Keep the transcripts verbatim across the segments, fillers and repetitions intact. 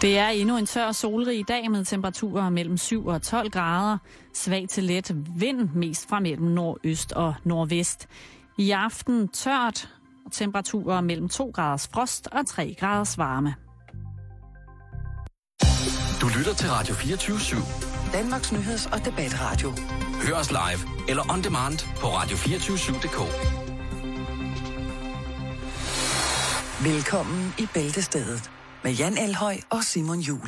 Det er endnu en tør og solrig dag med temperaturer mellem syv og tolv grader. Svag til let vind mest fra mellem nordøst og nordvest. I aften tørt, temperaturer mellem to graders frost og tre graders varme. Du lytter til Radio fireogtyve syv. Danmarks nyheds- og debatradio. Hør os live eller on demand på radio to fire syv punktum d k. Velkommen i Bæltestedet med Jan Elhøj og Simon Juhl.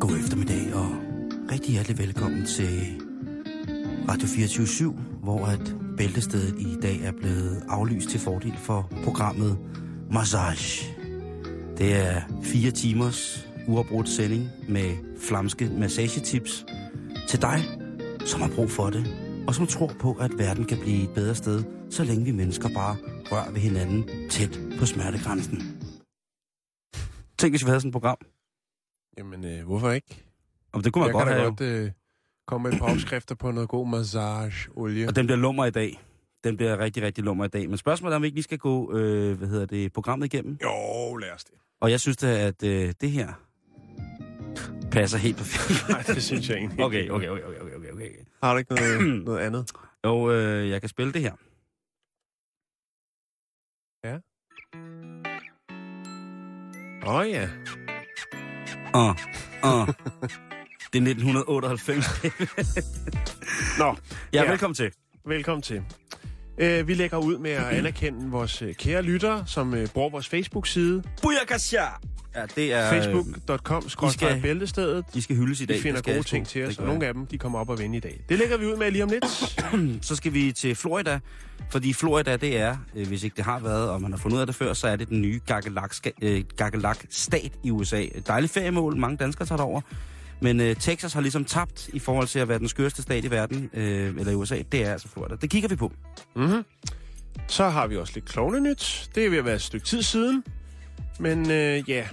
God eftermiddag og rigtig hjertelig velkommen til Radio fireogtyve syv, hvor at Bæltestedet i dag er blevet aflyst til fordel for programmet Massage. Det er fire timers uafbrudt sending med flamske massagetips til dig, som har brug for det, og som tror på, at verden kan blive et bedre sted, så længe vi mennesker bare rører ved hinanden tæt på smertegrænsen. Tænk, hvis vi havde sådan et program. Jamen, øh, hvorfor ikke? Jamen, det kunne man jeg godt have. Jeg kan da godt øh, komme med et par opskrifter på noget god massageolie. Og den bliver lummer i dag. Den bliver rigtig, rigtig lummer i dag. Men spørgsmålet er, om vi ikke lige skal gå øh, hvad hedder det, programmet igennem? Jo, lad os det. Og jeg synes da, at øh, det her passer helt perfekt. Nej, det synes jeg egentlig. Okay, okay, okay, okay, okay, okay. Har du ikke noget, noget andet? Jo, øh, jeg kan spille det her. Ja. Åh oh, ja. Åh, oh, åh. Oh. Det er nitten otteoghalvfems. Nå. Ja, ja, velkommen til. Velkommen til. Uh, vi lægger ud med at anerkende vores uh, kære lyttere, som uh, bruger vores Facebook-side. Bujakasja! Ja, det er facebook punktum com skråstreg bæltestedet. De skal hyldes i dag. De finder de gode ting til os, og nogle af dem de kommer op og vende i dag. Det lægger vi ud med lige om lidt. Så skal vi til Florida, fordi Florida det er, hvis ikke det har været, og man har fundet ud af det før, så er det den nye Gagelak-stat i U S A. Dejligt feriemål, mange danskere tager derover. Men øh, Texas har ligesom tabt i forhold til at være den skørste stat i verden, øh, eller i U S A. Det er altså Florida. Det kigger vi på. Mm-hmm. Så har vi også lidt klovnenyt. Det er ved at være et stykke tid siden. Men øh, ja,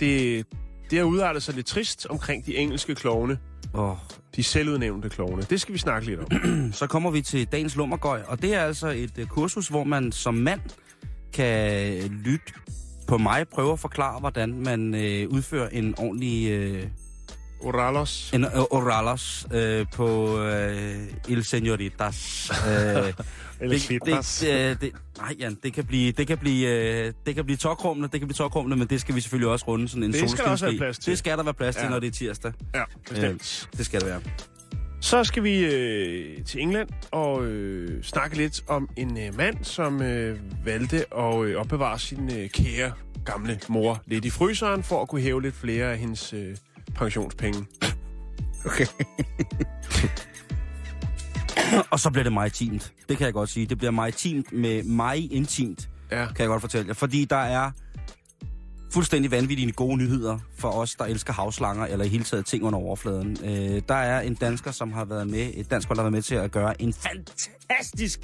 det, det har udartet sig lidt trist omkring de engelske klovne. Oh. De selvudnævnte klovne. Det skal vi snakke lidt om. Så kommer vi til dagens lummergøj, og det er altså et øh, kursus, hvor man som mand kan lytte på mig, prøve at forklare, hvordan man øh, udfører en ordentlig... Øh, Oralos. En oralos øh, på øh, Il Señoritas. Øh, Eller Slitas. Øh, nej, Jan, det kan blive det kan blive, øh, det kan blive tåkrummende, det kan blive tåkrummende, men det skal vi selvfølgelig også runde sådan en solskinske. Det skal der også være plads til. Det skal der være plads til, ja. Når det er tirsdag. Ja, bestemt. Øh, det skal der være. Så skal vi øh, til England og øh, snakke lidt om en øh, mand, som øh, valgte at øh, opbevare sin øh, kære gamle mor lidt i fryseren, for at kunne hæve lidt flere af hendes... Øh, pensionspenge. Okay. Og så bliver det meget intimt. Det kan jeg godt sige. Det bliver meget intimt med meget intimt, ja. Kan jeg godt fortælle jer. Fordi der er fuldstændig vanvittige gode nyheder for os, der elsker havslanger, eller i hele taget ting under overfladen. Øh, der er en dansker, som har været med, et dansk hold, der har været med til at gøre en fantastisk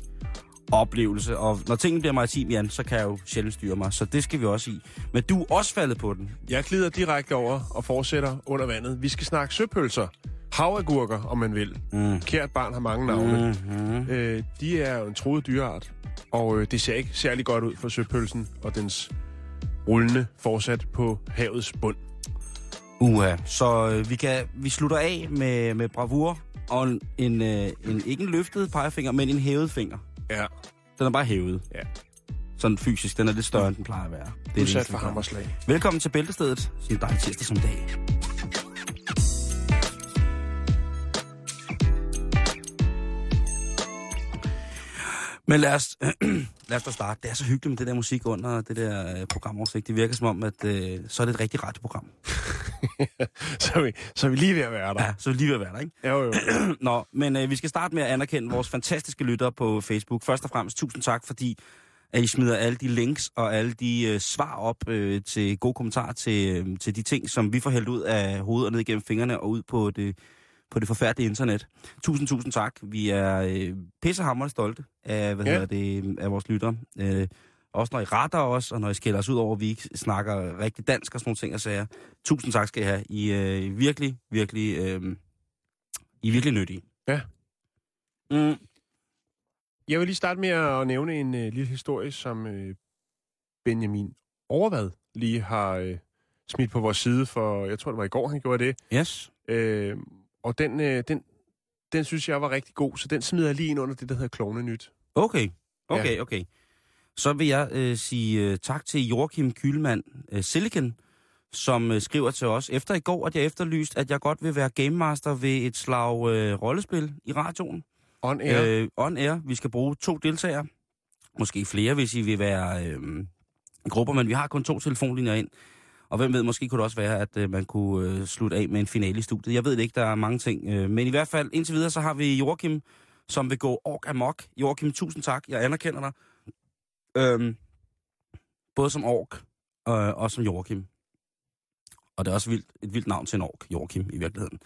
oplevelse. Og når tingene bliver maritim, Jan, så kan jeg jo sjældent styre mig. Så det skal vi også i. Men du er også faldet på den. Jeg glider direkte over og fortsætter under vandet. Vi skal snakke søpølser. Havagurker, om man vil. Mm. Kært barn har mange navne. Mm-hmm. Øh, de er jo en truet dyreart. Og øh, det ser ikke særlig godt ud for søpølsen og dens rullende fortsat på havets bund. Uha. Så øh, vi, kan, vi slutter af med, med bravur og en, en, øh, en ikke en løftet pegefinger, men en hævet finger. Ja. Den er bare hævet. Ja. Sådan fysisk. Den er lidt større, end den plejer at være. Det er udsat for hammerslag. Velkommen til Bæltestedet. Sådan en dejlig tirsdag som dag. Men lad os, lad os da starte. Det er så hyggeligt med det der musik under det der programoversigt. Det virker som om, at øh, så er det et rigtig radioprogram. så, er vi, så er vi lige ved at være der. Ja, så er vi lige ved at være der, ikke? Jo, jo. Nå, men øh, vi skal starte med at anerkende vores fantastiske lyttere på Facebook. Først og fremmest tusind tak, fordi at I smider alle de links og alle de øh, svar op øh, til gode kommentarer til, øh, til de ting, som vi får hældt ud af hovedet og ned gennem fingrene og ud på det... på det forfærdelige internet. Tusind, tusind tak. Vi er øh, pissehammerende stolte af, hvad ja. hedder det, af vores lyttere. Øh, også når I retter os, og når I skælder os ud over, at vi ikke snakker rigtig dansk og sådan nogle ting og sager. Tusind tak skal I have. I er øh, virkelig, virkelig, øh, I er virkelig nyttige. Ja. Mm. Jeg vil lige starte med at nævne en øh, lille historie, som øh, Benjamin Overvad lige har øh, smidt på vores side for, jeg tror det var i går, han gjorde det. Yes. Øh, og den, øh, den, den synes jeg var rigtig god, så den smider jeg lige ind under det, der hedder Klovnenyt. Okay, okay, ja. Okay. Så vil jeg øh, sige øh, tak til Joachim Kylmand øh, Silicon, som øh, skriver til os efter i går, at jeg efterlyste, at jeg godt vil være game master ved et slag øh, rollespil i radioen. On air. Øh, on air. Vi skal bruge to deltagere. Måske flere, hvis I vil være øh, grupper, men vi har kun to telefonlinjer ind. Og hvem ved, måske kunne det også være, at øh, man kunne øh, slutte af med en finale i studiet. Jeg ved det ikke, der er mange ting. Øh, men i hvert fald, indtil videre, så har vi Joachim, som vil gå ork amok. Joachim, tusind tak. Jeg anerkender dig. Øhm, både som ork øh, og som Joachim. Og det er også vildt, et vildt navn til en ork, Joachim, i virkeligheden.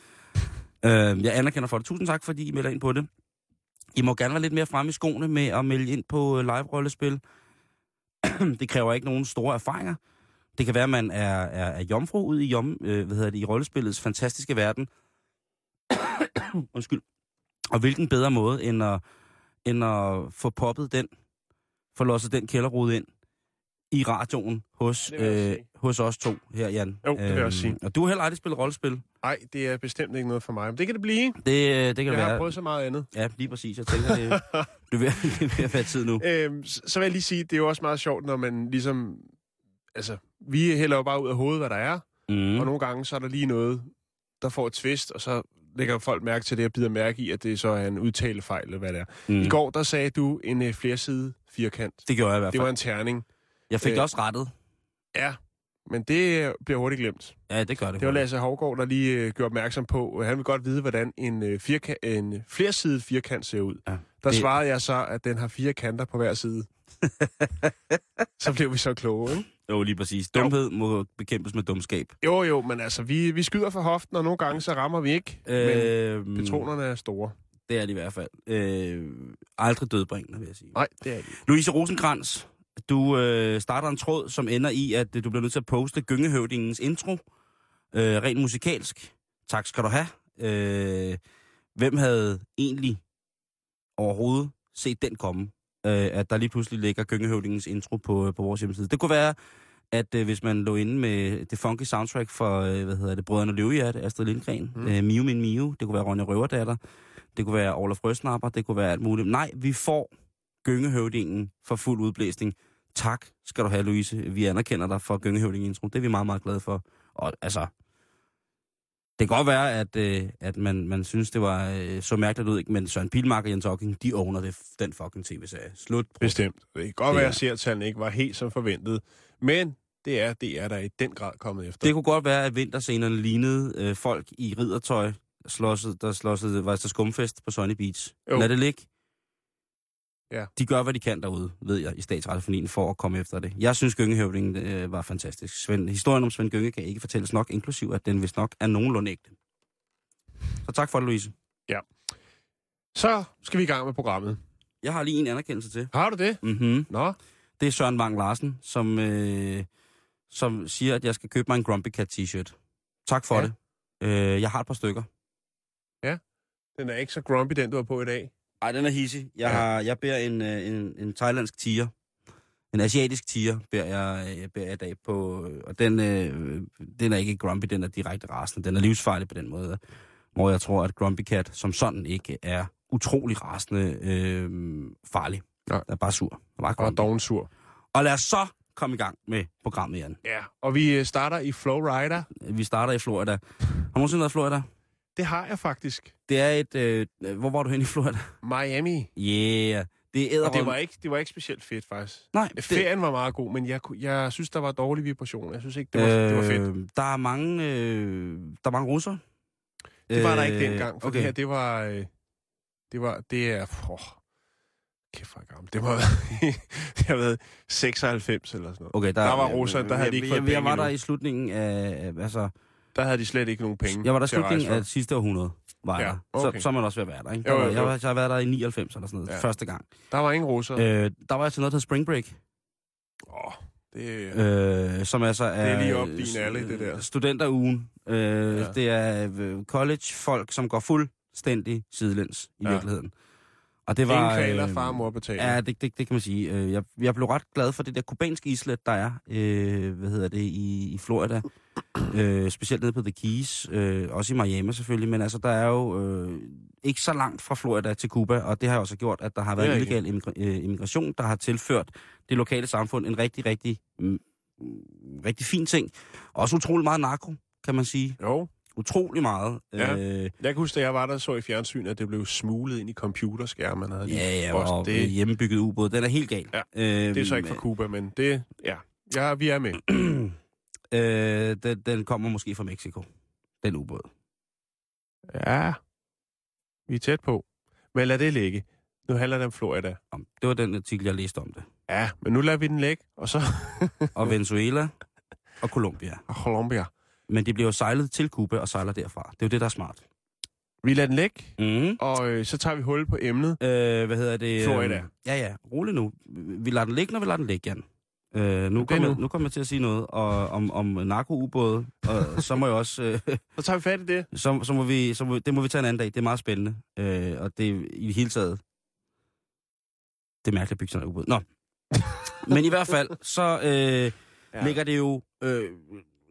Øhm, jeg anerkender for det. Tusind tak, fordi I melder ind på det. I må gerne være lidt mere fremme i skoene med at melde ind på live-rollespil. Det kræver ikke nogen store erfaringer. Det kan være, at man er, er, er jomfru ude i, jom, øh, hvad hedder det, i rollespillets fantastiske verden. Undskyld. Og hvilken bedre måde, end at, end at få poppet den, få losset den kælderrude ind i radioen hos, øh, hos os to her, Jan. Jo, det vil jeg øhm, også sige. Og du har heller aldrig spillet rollespil. Nej, det er bestemt ikke noget for mig. Men det kan det blive. Det, det kan jeg være. Jeg har prøvet så meget andet. Ja, lige præcis. Jeg tænker, det, det er ved at være tid nu. Øhm, så vil jeg lige sige, det er jo også meget sjovt, når man ligesom... Altså, vi hælder jo bare ud af hovedet, hvad der er. Mm. Og nogle gange, så er der lige noget, der får et twist, og så lægger folk mærke til det, og bider mærke i, at det så er en udtalefejl, eller hvad det er. Mm. I går, der sagde du en øh, flerside firkant. Det gjorde jeg i hvert fald. Det var en terning. Jeg fik øh, det også rettet. Ja, men det bliver hurtigt glemt. Ja, det gør det. Det var Lasse Horgård, der lige øh, gjorde opmærksom på. Han vil godt vide, hvordan en, øh, firka- en flersidet firkant ser ud. Ja, det... Der svarede jeg så, at den har fire kanter på hver side. Så blev vi så kloge, ikke? Jo, lige præcis. Dumhed må bekæmpes med dumskab. Jo, jo, men altså, vi, vi skyder for hoften, og nogle gange så rammer vi ikke. Øh, men patronerne er store. Det er det i hvert fald. Øh, aldrig dødbringende, vil jeg sige. Nej, det er det. Louise Rosenkrantz, du øh, starter en tråd, som ender i, at øh, du bliver nødt til at poste Gyngehøvdingens intro. Øh, rent musikalsk. Tak skal du have. Øh, hvem havde egentlig overhovedet set den komme? At der lige pludselig ligger Gyngehøvdingens intro på, på vores hjemmeside. Det kunne være, at øh, hvis man lå inde med det funky soundtrack for, øh, hvad hedder det, Brødrene Løvehjerte, Astrid Lindgren, mm. øh, Miu Min Miu, det kunne være Ronja Røverdatter, det kunne være Orla Frøsnapper, det kunne være alt muligt. Nej, vi får Gyngehøvdingen for fuld udblæsning. Tak skal du have, Louise. Vi anerkender dig for Gyngehøvdingens intro. Det er vi meget, meget glade for. Og altså... Det kan godt være, at, øh, at man, man synes, det var øh, så mærkeligt ud, ikke? Men Søren Pilmark og Jens Hawking, de owner det, den fucking tv-serie. Slut. Bestemt. Det kan godt det være, at seertallene ikke var helt som forventet, men det er, det er der i den grad kommet efter. Det kunne godt være, at vinterscenerne lignede øh, folk i riddertøj, slåsset, der slåsset, var der skumfest på Sunny Beach. Jo. Lad det ligge. Ja. De gør, hvad de kan derude, ved jeg, i statsradiofonien for at komme efter det. Jeg synes, Gyngehøvdingen øh, var fantastisk. Svend, historien om Svend Gynge kan ikke fortælles nok, inklusiv at den vist nok er nogenlunde ægte. Så tak for det, Louise. Ja. Så skal vi i gang med programmet. Jeg har lige en anerkendelse til. Har du det? Mhm. Nå. Det er Søren Vang Larsen, som, øh, som siger, at jeg skal købe mig en Grumpy Cat t-shirt. Tak for ja. det. Øh, jeg har et par stykker. Ja. Den er ikke så grumpy, den du har på i dag. Ej, den er hissig. Jeg, har, jeg bærer en, en, en thailandsk tiger. En asiatisk tiger bærer jeg, jeg bærer i dag på. Og den, øh, den er ikke grumpy, den er direkte rasende. Den er livsfarlig på den måde. Hvor jeg tror, at Grumpy Cat som sådan ikke er utrolig rasende øh, farlig. Nej. Den er bare sur. Den er bare doven sur. Og lad os så komme i gang med programmet, Jan. Ja, og vi starter i Florida. Vi starter i Florida. Har du nogensinde været i Florida? Det har jeg faktisk. Det er et... Øh, hvor var du hen i Florida? Miami. Yeah. Det er det var ikke det var ikke specielt fedt, faktisk. Nej. Ferien det... var meget god, men jeg, jeg synes, der var dårlige vibrationer. Jeg synes ikke, det var, øh, det var fedt. Der er mange... Øh, der er mange russer. Det var øh, der ikke dengang, for okay. det her, det var... Øh, det var... Det er... Åh, kæft, hvor gammel. Det var... jeg ved... seksoghalvfems eller sådan noget. Okay, der, der var russer, der øh, havde øh, de ikke jeg, fået jeg, jeg var der i slutningen af... Altså... Der havde de slet ikke nogen penge. Jeg var der slutningen af sidste århundrede, var ja, okay. så, så man også ved at være der, ikke? Der jo, jo, jo. Jeg, var, jeg har været der i nioghalvfems eller sådan noget, ja. første gang. Der var ingen russer. Øh, der var til noget, der hed Spring Break. Åh, oh, det, øh, som altså er, det er lige op din st- alley, det der. Studenterugen. Øh, ja. Det er college-folk, som går fuldstændig sidelæns i ja. virkeligheden. Og det var en kvaler, far og mor betaler. Ja, det, det, det kan man sige. Jeg, jeg blev ret glad for det der kubanske islet, der er øh, hvad hedder det, i, i Florida. Øh, specielt nede på The Keys. Øh, også i Miami selvfølgelig. Men altså, der er jo øh, ikke så langt fra Florida til Cuba. Og det har også gjort, at der har været illegal immigration, immigration, der har tilført det lokale samfund en rigtig, rigtig, mm, rigtig fin ting. Også utrolig meget narko, kan man sige. Jo. Utrolig meget. Ja. Øh, jeg kan huske, da jeg var der, så i fjernsyn, at det blev smuglet ind i computerskærmen. Ja, ja, og det... hjemmebygget ubåd. Den er helt gal. Ja. Øh, det er så ikke fra Cuba, men det... Ja, ja, vi er med. øh, den, den kommer måske fra Mexico. Den ubåd. Ja, vi er tæt på. Men lad det ligge. Nu handler det om Florida. Det var den artikel, jeg læste om det. Ja, men nu lader vi den ligge, og så... og Venezuela og Colombia. Og Colombia. Men det bliver jo sejlet til Cuba og sejler derfra. Det er jo det, der er smart. Vi lader den ligge, mm. og øh, så tager vi hul på emnet. Øh, hvad hedder det? Florida. Øh, ja, ja. Rolig nu. Vi lader den ligge, når vi lader den ligge, Jan. Øh, nu kommer jeg, kom jeg til at sige noget og, om, om narko-ubåde, og så må jeg også... Øh, så tager vi fat i det. Så, så må vi, så må, det må vi tage en anden dag. Det er meget spændende. Øh, og det er i hele taget... Det er mærkeligt at bygge sådan en ubåd. Nå. Men i hvert fald, så øh, ja. ligger det jo... Øh,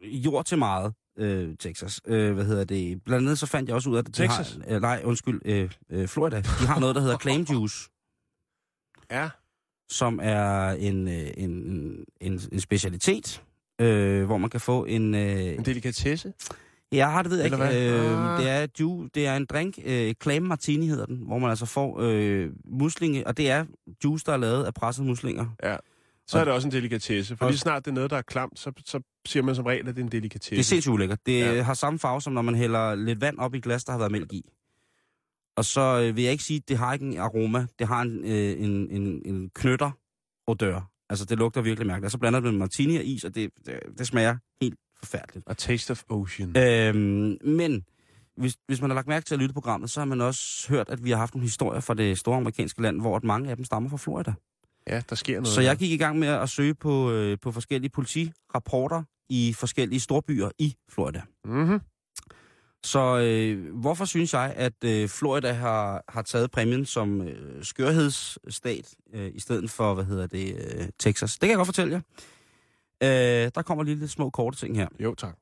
jord til meget, øh, Texas. Øh, hvad hedder det? Blandt andet så fandt jeg også ud af, at de Texas? Har, øh, nej, undskyld, øh, øh, Florida. De har noget, der hedder clam juice. Ja. Som er en, øh, en, en, en specialitet, øh, hvor man kan få en... Øh, en delikatesse? Ja, har det ved jeg ikke. Øh, det, er ju, det er en drink, øh, clam martini hedder den, hvor man altså får øh, muslinge, og det er juice, der er lavet af pressede muslinger. Ja. Så er det også en delikatesse, for lige snart det er noget, der er klamt, så, så siger man som regel, at det er en delikatesse. Det er sindssygt ulækkert. Det ja. har samme farve, som når man hælder lidt vand op i glas, der har været mælk i. Og så vil jeg ikke sige, at det har ikke en aroma. Det har en, en, en, en knytter-odør. Altså, det lugter virkelig mærkeligt. Og så blander det med martini og is, og det, det, det smager helt forfærdeligt. A taste of ocean. Øhm, men... Hvis, hvis man har lagt mærke til at lytte programmet, så har man også hørt, at vi har haft nogle historier fra det store amerikanske land, hvor mange af dem stammer fra Florida. Ja, der sker noget. Så jeg gik i gang med at søge på, øh, på forskellige politirapporter i forskellige storbyer i Florida. Mm-hmm. Så øh, hvorfor synes jeg, at øh, Florida har, har taget præmien som øh, skørhedsstat øh, i stedet for, hvad hedder det, øh, Texas? Det kan jeg godt fortælle jer. Øh, der kommer lige lidt små korte ting her. Jo, tak.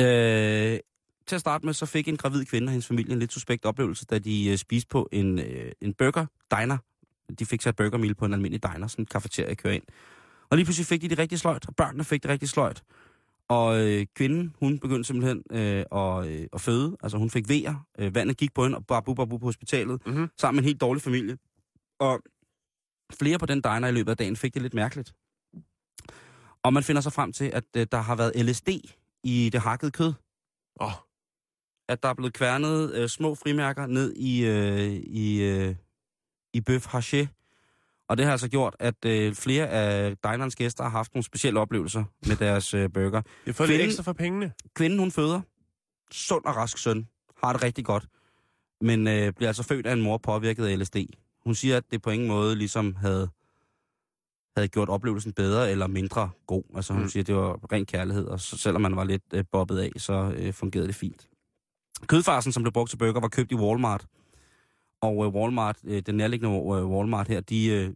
Øh, til at starte med, så fik en gravid kvinde og hendes familie en lidt suspekt oplevelse, da de øh, spiste på en, øh, en burger diner. De fik sig et burgermeal på en almindelig diner, sådan en kafeteria kører ind. Og lige pludselig fik de det rigtig sløjt, og børnene fik det rigtig sløjt. Og øh, kvinden, hun begyndte simpelthen øh, at, øh, at føde, altså hun fik vejer, øh, vandet gik på hende, og babu babu på hospitalet, mm-hmm. sammen med en helt dårlig familie. Og flere på den diner i løbet af dagen fik det lidt mærkeligt. Og man finder så frem til, at øh, der har været L S D i det hakkede kød. Åh. Oh. At der er blevet kværnet øh, små frimærker ned i... Øh, i øh, i bøf haché. Og det har altså gjort, at øh, flere af dinerens gæster har haft nogle specielle oplevelser med deres øh, burger. Jeg får lidt ekstra for pengene. Kvinden, hun føder. Sund og rask søn. Har det rigtig godt. Men øh, bliver altså født af en mor påvirket af L S D. Hun siger, at det på ingen måde ligesom havde, havde gjort oplevelsen bedre eller mindre god. Altså hun mm. siger, at det var ren kærlighed. Og så, selvom man var lidt øh, bobbet af, så øh, fungerede det fint. Kødfarsen, som blev brugt til burger, var købt i Walmart. Og Walmart, den nærliggende Walmart her, de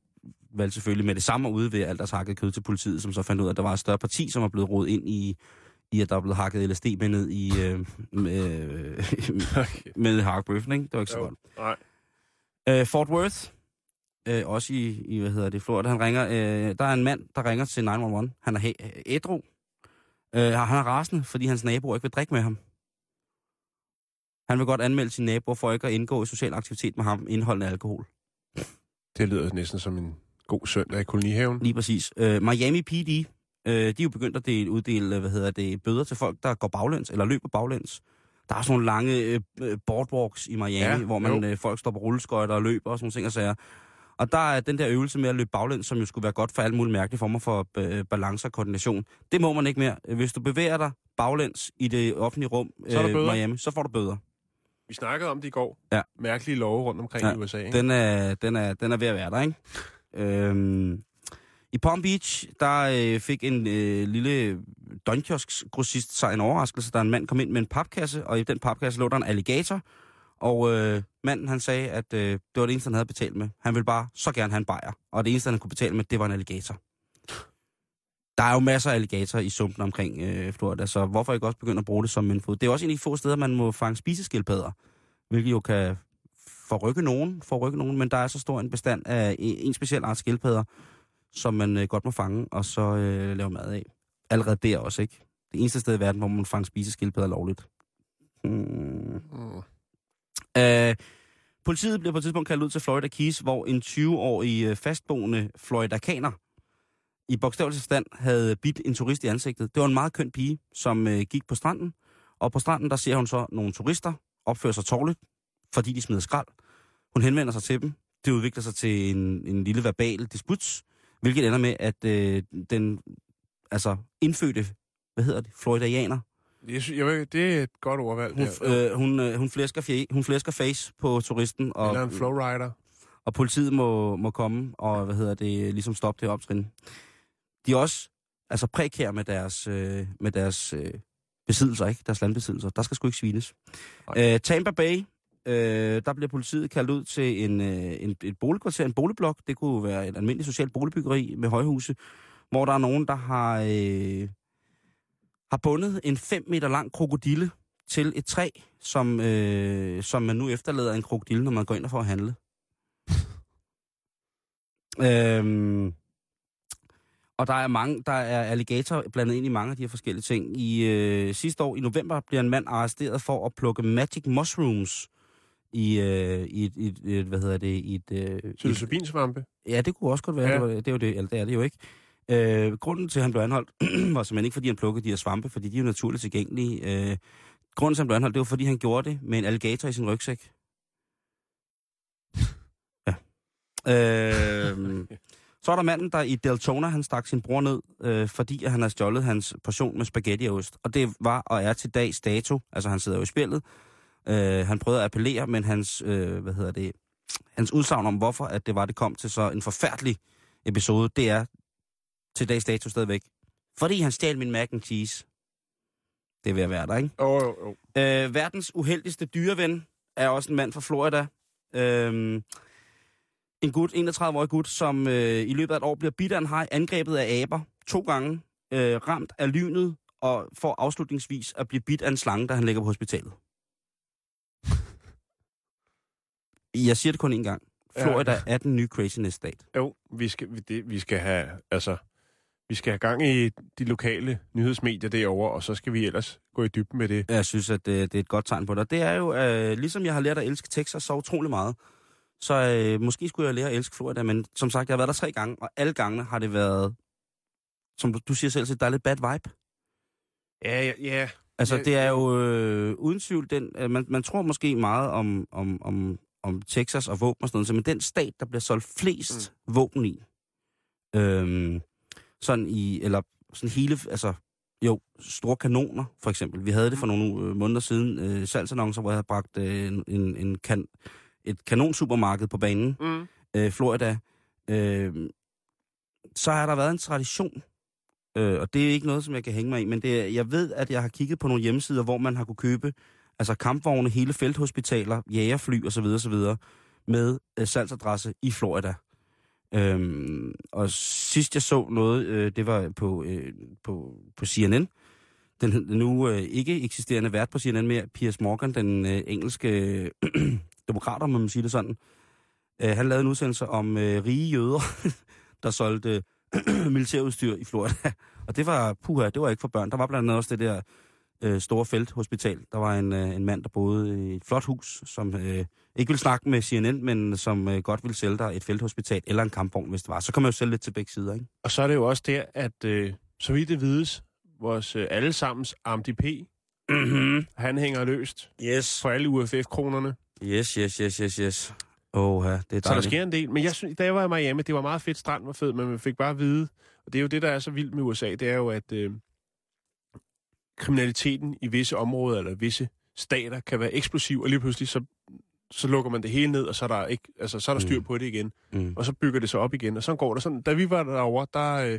valgte selvfølgelig med det samme ude ved alt deres hakket kød til politiet, som så fandt ud af, at der var et større parti, som var blevet rodet ind i, i at der var blevet hakket L S D med ned i øh, med, okay. med hakkebøffen, ikke? Det var ikke så godt. Nej. Fort Worth, øh, også i, i, hvad hedder det, Florida, han ringer, øh, der er en mand, der ringer til ni et et. Han er ædru. Øh, han er rasende, fordi hans naboer ikke vil drikke med ham. Han vil godt anmelde sin naboer for ikke at indgå i social aktivitet med ham, indholdende alkohol. Det lyder næsten som en god søndag i kolonihaven. Lige præcis. Uh, Miami P D, uh, de er jo begyndt at dele, uddele hvad hedder det, bøder til folk, der går baglæns eller løber baglæns. Der er sådan nogle lange uh, boardwalks i Miami, ja, hvor man, uh, folk står på rulleskøjter og løber og sådan nogle ting og sager. Og der er den der øvelse med at løbe baglæns, som jo skulle være godt for alle mulige mærkelige former for uh, balance og koordination. Det må man ikke mere. Hvis du bevæger dig baglæns i det offentlige rum i uh, Miami, så får du bøder. Vi snakkede om det i går. Ja. Mærkelige love rundt omkring ja, i U S A, ikke? Den er, den, er, den er ved at være der, ikke? øhm, I Palm Beach, der øh, fik en øh, lille døgnkiosksgrossist sig en overraskelse, da en mand kom ind med en papkasse, og i den papkasse lå der en alligator, og øh, Manden, han sagde, at øh, det var det eneste, han havde betalt med. Han ville bare så gerne have en bajer. Og det eneste, han kunne betale med, det var en alligator. Der er jo masser af alligatorer i sumpen omkring øh, Florida, så hvorfor ikke også begynde at bruge det som indfod? Det er også en af de få steder, man må fange spiseskildpadder, hvilket jo kan forrykke nogen, forrykke nogen, men der er så stor en bestand af en, en speciel art skildpadder, som man øh, godt må fange og så øh, lave mad af. Allerede der også, ikke? Det eneste sted i verden, hvor man fanger spiseskildpadder lovligt. Hmm. Mm. Uh, politiet blev på et tidspunkt kaldt ud til Florida Keys, hvor en tyve-årig fastboende floridaner i bogstavelig forstand havde bidt en turist i ansigtet. Det var en meget køn pige, som uh, gik på stranden, og på stranden der ser hun så nogle turister opfører sig tårligt, fordi de smider skrald. Hun henvender sig til dem. Det udvikler sig til en, en lille verbal disputs, hvilket ender med, at uh, den altså indfødte, hvad hedder det, floridaner, Jeg synes, jeg ved, det er et godt ordvalg. Hun, øh, hun, øh, hun, flæsker fje, hun flæsker face på turisten. Og, eller en flowrider. Og politiet må, må komme og, hvad hedder det, ligesom stoppe det optrin. De er også altså, prækære med deres, øh, med deres øh, besiddelser, ikke? Deres landbesiddelser. Der skal sgu ikke svines. Øh, Tampa Bay, øh, der bliver politiet kaldt ud til en, øh, en, et boligkvarter, en boligblok. Det kunne være et almindeligt socialt boligbyggeri med højhuse, hvor der er nogen, der har... Øh, har bundet en fem meter lang krokodille til et træ, som, øh, som man nu efterlader en krokodille, når man går ind og får at handle. øhm, og der er, mange, der er alligator blandet ind i mange af de her forskellige ting. I øh, sidste år, i november, bliver en mand arresteret for at plukke magic mushrooms i, øh, i, et, i et, hvad hedder det, i et... Øh, psilocybinsvampe? Ja, det kunne også godt være. Ja. Det, var, det, var det, eller det er det jo ikke. Øh, grunden til, at han blev anholdt, var simpelthen ikke, fordi han plukkede de her svampe, fordi de er jo naturligt tilgængelige. Øh, grunden til, at han blev anholdt, det var, fordi han gjorde det med en alligator i sin rygsæk. Ja. Øh, så er der manden, der i Deltona, han stak sin bror ned, øh, fordi at han havde stjålet hans portion med spaghetti og ost. Og det var og er til dags dato, altså han sidder jo i spillet. Øh, han prøvede at appellere, men hans, øh, hvad hedder det, hans udsagn om, hvorfor at det var, det kom til så en forfærdelig episode, det er til dags dato stadigvæk. Fordi han stjal min mac and cheese. Det er ved at være der, ikke? Jo, jo, jo. Øh, verdens uheldigste dyreven er også en mand fra Florida. Øh, en gut, enogtredive-årig gut, som øh, i løbet af et år bliver bidt af en haj, angrebet af aber to gange, øh, ramt af lynet, og får afslutningsvis at blive bidt af en slange, da han ligger på hospitalet. Jeg siger det kun én gang. Florida er den nye craziness stat. Jo, vi skal, det, vi skal have altså, vi skal have gang i de lokale nyhedsmedier derovre, og så skal vi ellers gå i dybden med det. Jeg synes, at det, det er et godt tegn på dig. Det er jo, øh, ligesom jeg har lært at elske Texas så utrolig meget, så øh, måske skulle jeg lære at elske Florida, men som sagt, jeg har været der tre gange, og alle gangene har det været, som du siger selv, så der er lidt bad vibe. Ja, ja, ja. Altså, det er jo øh, uden tvivl, den, øh, man, man tror måske meget om... om, om om Texas og våben og sådan noget, så men den stat, der bliver solgt flest mm. våben i, øhm, sådan i, eller sådan hele, altså, jo, store kanoner, for eksempel. Vi havde det for nogle måneder siden, øh, salgsannoncer, hvor jeg havde bragt øh, en, en kan, et kanonsupermarked på banen, mm. øh, Florida. Øh, så har der været en tradition, øh, og det er ikke noget, som jeg kan hænge mig i, men det, jeg ved, at jeg har kigget på nogle hjemmesider, hvor man har kunne købe altså kampvogne, hele felthospitaler, jagerfly osv. osv. med øh, salgsadresse i Florida. Øhm, og sidst jeg så noget, øh, det var på, øh, på, på C N N. Den nu øh, ikke eksisterende vært på C N N mere, Piers Morgan, den øh, engelske øh, demokrater, må man sige det sådan. Øh, han lavede en udsendelse om øh, rige jøder, der solgte øh, militærudstyr i Florida. Og det var, puha, det var ikke for børn. Der var blandt andet også det der... store felthospital. Der var en, en mand, der boede i et flot hus, som øh, ikke ville snakke med C N N, men som øh, godt ville sælge dig et felthospital eller en kampvogn, hvis det var. Så kommer man jo selv lidt til begge sider, ikke? Og så er det jo også der, at øh, så vidt det vides, vores øh, allesammens R M D P, mm-hmm. han hænger løst yes. for alle U F F-kronerne. Yes, yes, yes, yes, yes. Åh, ja, det er dejligt. Så der sker en del. Men jeg synes, da jeg var i Miami, det var meget fedt, stranden var fed, men man fik bare at vide, og det er jo det, der er så vildt med U S A, det er jo, at øh, kriminaliteten i visse områder eller visse stater kan være eksplosiv, og lige pludselig så, så lukker man det hele ned, og så er der, ikke, altså, så er der styr på det igen. Mm. Og så bygger det sig op igen, og så går det sådan. Da vi var derovre, der,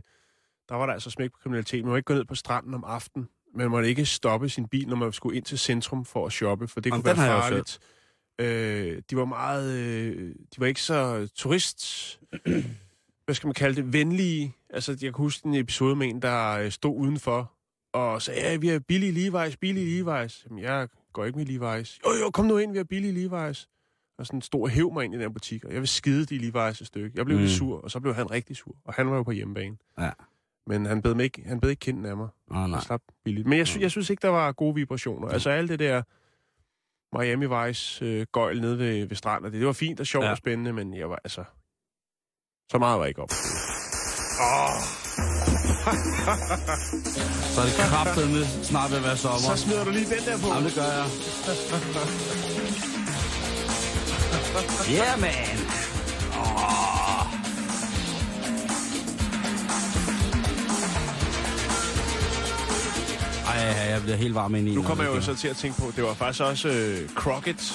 der var der altså smæk på kriminaliteten. Man må ikke gå ned på stranden om aftenen. Man måtte ikke stoppe sin bil, når man skulle ind til centrum for at shoppe, for det Jamen, kunne være farligt. Øh, de var meget, øh, de var ikke så turist, hvad skal man kalde det, venlige. Altså, jeg kan huske en episode med en, der stod udenfor og sagde, ja, vi har billige Levi's, billige Levi's. Jamen, jeg går ikke med Levi's. Jo, jo, kom nu ind, vi har billige Levi's. Og sådan stod og hæv mig ind i den butik, og jeg vil skide de Levi's et stykke. Jeg blev mm. lidt sur, og så blev han rigtig sur, og han var jo på hjemmebane. Ja. Men han bed, mig ikke, han bed ikke kinden af mig. Oh, nej. Slap billigt. Men jeg, sy- jeg synes ikke, der var gode vibrationer. Ja. Altså, alt det der Miami Vice øh, gøjl nede ved, ved stranden, det, det var fint og sjovt ja. og spændende, men jeg var, altså, så meget var jeg ikke op. Oh. Så er det kraftedende snart ved at være sommer. Så smider du lige den der på. Jamen, det gør jeg. Yeah, man. Oh. Ej, ja, jeg bliver helt varm ind i. Nu kommer jeg jo så til at tænke på, det var faktisk også øh, Crockett,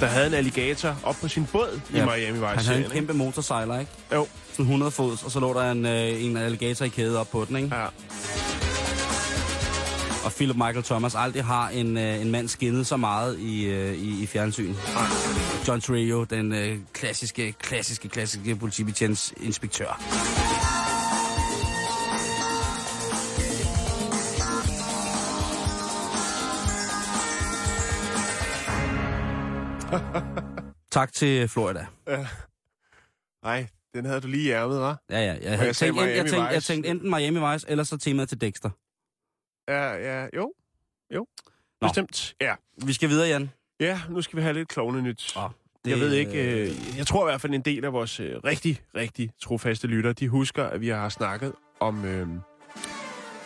der havde en alligator op på sin båd ja. i Miami Vice. Han havde en kæmpe motorsejler, ikke? Jo. Sådan hundrede fods, og så lå der en, øh, en alligator i kæde op på den, ikke? Ja. Og Philip Michael Thomas aldrig har en, øh, en mand skinnet så meget i, øh, i, i fjernsyn. John Trio, den øh, klassiske, klassiske, klassiske politibetjentsinspektør. Tak til Florida. Ja. Nej, den havde du lige i ærmet, hva'? Ja, ja. Jeg, jeg, jeg, tænkte, en, jeg, tænkte, jeg tænkte enten Miami Vice, eller så temaet til Dexter. Ja, ja, jo. Jo, nå. Bestemt. Ja. Vi skal videre, Jan. Ja, nu skal vi have lidt klovnenyt. Oh, det, jeg ved ikke, øh, jeg tror i hvert fald en del af vores øh, rigtig, rigtig trofaste lytter, de husker, at vi har snakket om øh,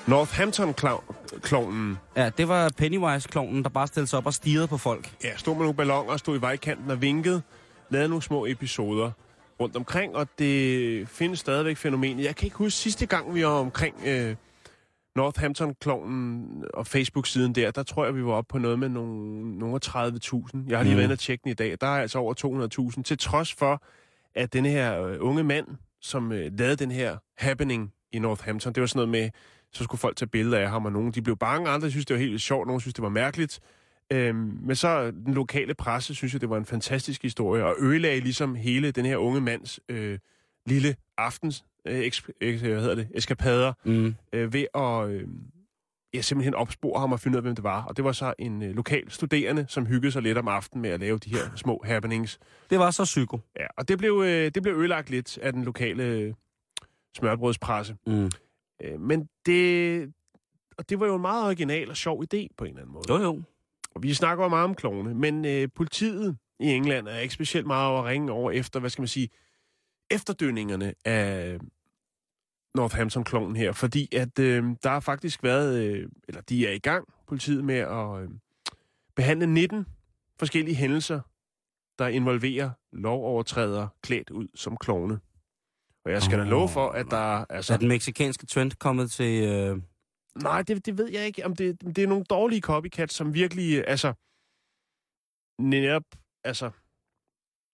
Northampton-klovnen. Ja, det var Pennywise-klovnen, der bare stillede sig op og stirrede på folk. Ja, stod med nogle balloner, stod i vejkanten og vinkede, lavede nogle små episoder rundt omkring, og det findes stadigvæk fænomenet. Jeg kan ikke huske sidste gang, vi var omkring øh, Northampton-klovnen og Facebook-siden der, der tror jeg, vi var oppe på noget med nogle, nogle tredive tusind. Jeg har lige mm. været inde og tjekke den i dag. Der er altså over to hundrede tusind, til trods for, at den her øh, unge mand, som øh, lavede den her happening i Northampton, det var sådan noget med, så skulle folk tage billeder af ham, og nogen de blev bange, andre synes, det var helt sjovt, nogen synes, det var mærkeligt. Øhm, men så den lokale presse synes jo, det var en fantastisk historie, og ødelagde ligesom hele den her unge mands øh, lille aftens øh, eks, øh, hvad hedder det, eskapader mm. øh, ved at øh, ja, simpelthen opspore ham og finde ud af, hvem det var. Og det var så en øh, lokal studerende, som hyggede sig lidt om aftenen med at lave de her små happenings. Det var så psyko. Ja, og det blev, øh, det blev ødelagt lidt af den lokale øh, smørbrødspresse. Mm. Men det, og det var jo en meget original og sjov idé på en eller anden måde. Jo, jo. Og vi snakker jo meget om klovne, men øh, politiet i England er ikke specielt meget over at ringe over efter, hvad skal man sige, efterdønningerne af Northampton-klovnen her, fordi at øh, der har faktisk været, øh, eller de er i gang, politiet, med at øh, behandle nitten forskellige hændelser, der involverer lovovertrædere klædt ud som klovne. Og jeg skal da love for, at der... Altså... Er den mexicanske trend kommet til... Øh... Nej, det, det ved jeg ikke. Om det, det er nogle dårlige copycats, som virkelig altså, netop altså,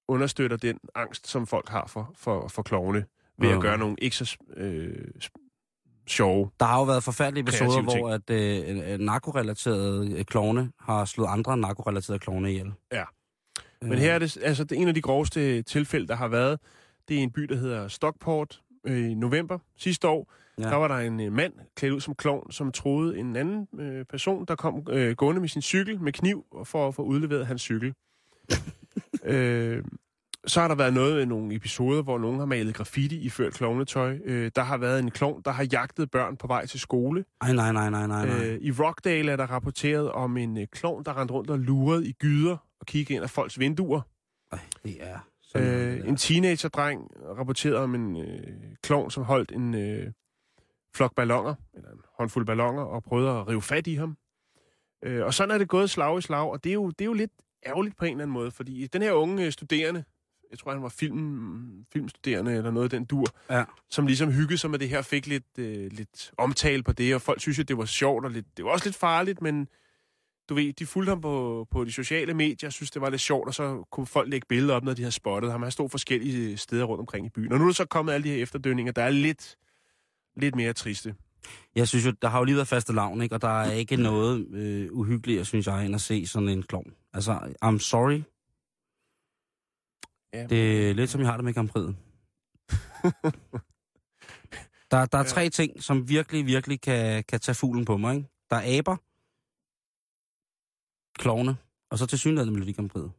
understøtter den angst, som folk har for, for, for klovne, ved okay. at gøre nogle ikke så øh, sjove... Der har jo været forfærdelige episoder, hvor at, øh, narkorelaterede klovne har slået andre narkorelaterede klovne ihjel. Ja. Men øh... her er det, altså, det er en af de groveste tilfælde, der har været... Det er en by, der hedder Stockport øh, i november sidste år. Ja. Der var der en øh, mand klædt ud som klovn, som troede en anden øh, person, der kom øh, gående med sin cykel med kniv for at få udleveret hans cykel. øh, så har der været noget, nogle episoder, hvor nogen har malet graffiti iført klovnetøj. Øh, der har været en klovn, der har jagtet børn på vej til skole. Ej, nej, nej, nej, nej. nej. Øh, I Rockdale er der rapporteret om en øh, klovn, der rendte rundt og lurede i gyder og kiggede ind af folks vinduer. Ej, det er... Øh, en teenagerdreng rapporterede om en øh, klovn, som holdt en øh, flok balloner, eller en håndfuld balloner, og prøvede at rive fat i ham. Øh, og sådan er det gået slag i slag, og det er, jo, det er jo lidt ærgerligt på en eller anden måde, fordi den her unge studerende, jeg tror han var film, filmstuderende eller noget af den dur, ja. som ligesom hyggede sig med det her, fik lidt, øh, lidt omtale på det, og folk synes jo, det var sjovt, og lidt, det var også lidt farligt, men... Du ved, de fulgte ham på, på de sociale medier, synes det var lidt sjovt, og så kunne folk lægge billeder op, når de havde spottet ham. Han stod forskellige steder rundt omkring i byen. Og nu er der så kommet alle de her efterdønninger, der er lidt, lidt mere triste. Jeg synes jo, der har jo lige været fastelavn, ikke? Og der er ikke noget øh, uhyggeligt, synes jeg, end at se sådan en klovn. Altså, I'm sorry, Ja. Det er lidt som jeg har det med kampriden. der, der er tre ja. ting, som virkelig, virkelig kan, kan tage fuglen på mig, ikke? Der er aber, klovne, og så tilsyneladende melodikampriet.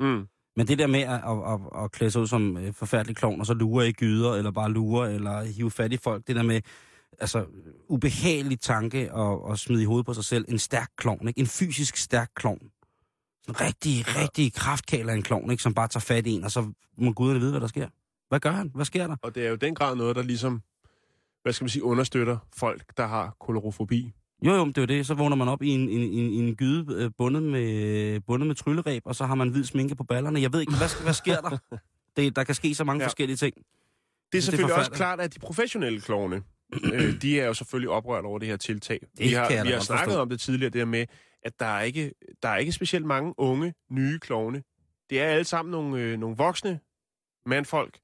Mm. Men det der med at, at, at, at klæde sig ud som forfærdelig klovn, og så lure i gyder, eller bare lure, eller hive fat i folk, det der med, altså, ubehagelig tanke og, og smide i hovedet på sig selv. En stærk klovn, ikke? En fysisk stærk klovn. En rigtig, rigtig kraftkal af en klovn, ikke? Som bare tager fat i en, og så må guderne vide, hvad der sker. Hvad gør han? Hvad sker der? Og det er jo den grad noget, der ligesom, hvad skal man sige, understøtter folk, der har kolorofobi. Jo, jo, det er det. Så vågner man op i en, en, en, en gyde bundet med, bundet med trylleræb, og så har man hvid sminke på ballerne. Jeg ved ikke, hvad, hvad sker der? Det, der kan ske så mange ja. forskellige ting. Det er selvfølgelig det er også klart, at de professionelle klovne, øh, de er jo selvfølgelig oprørt over det her tiltag. Det vi har, vi har snakket forstå. om det tidligere, det her med, at der er ikke der er ikke specielt mange unge, nye klovne. Det er alle sammen nogle, øh, nogle voksne mandfolk,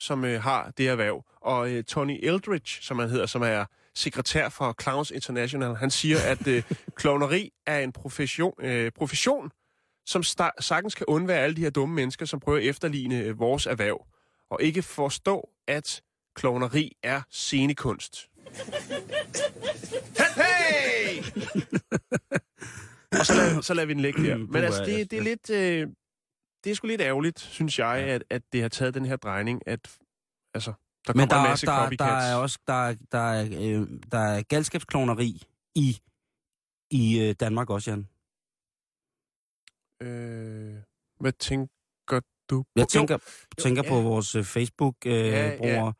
som øh, har det erhverv. Og øh, Tony Eldridge, som han hedder, som er sekretær for Clowns International, han siger, at øh, klovneri er en profession, øh, profession som sta- sagtens kan undvære alle de her dumme mennesker, som prøver at efterligne øh, vores erhverv, og ikke forstå, at klovneri er scenekunst. Hey! Og så lader, så lader vi den ligge der. Men altså, det, det er lidt... Øh, det er sgu lidt ærgerligt, synes jeg, at, at det har taget den her drejning, at... Altså, der men der, en masse der, der er også der, der er, øh, der er galskabskloneri i i øh, Danmark også, Jan. Øh, hvad tænker du? På? Jeg tænker, tænker jo, ja. på vores Facebook øh, ja, brugere,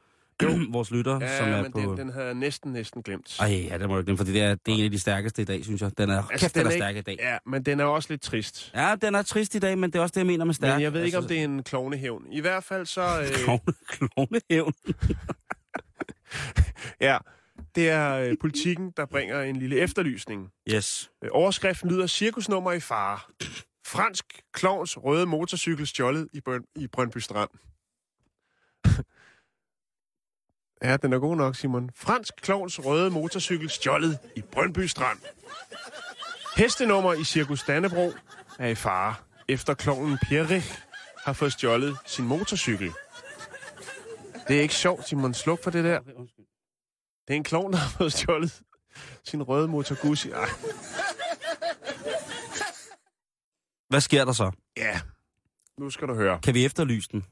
ja. vores lytter, ja, som er men på. Den, den havde jeg næsten næsten glemt. Ej, ja, det må jeg glemme, for det er det er en af de stærkeste i dag, synes jeg. Den er altså, kæft den er stærk i dag. Ja, men den er også lidt trist. Ja, den er trist i dag, men det er også det jeg mener med stærk. Men jeg ved ikke altså, om det er en klovnehævn. I hvert fald så øh... klovnehævn. ja, det er øh, politikken der bringer en lille efterlysning. Yes. Øh, overskriften lyder cirkusnummer i fare. Fransk klovns røde motorcykel stjålet i, Brøn- i Brøndby Strand. Ja, den er god nok, Simon. Fransk klovns røde motorcykel stjålet i Brøndby Strand. Hestenummer i Circus Dannebrog er i fare, efter klovnen Pierre har fået stjålet sin motorcykel. Det er ikke sjovt, Simon. Sluk for det der. Det er en klovn, der har fået stjålet sin røde motorgussi. Ej. Hvad sker der så? Ja, nu skal du høre. Kan vi efterlyse den?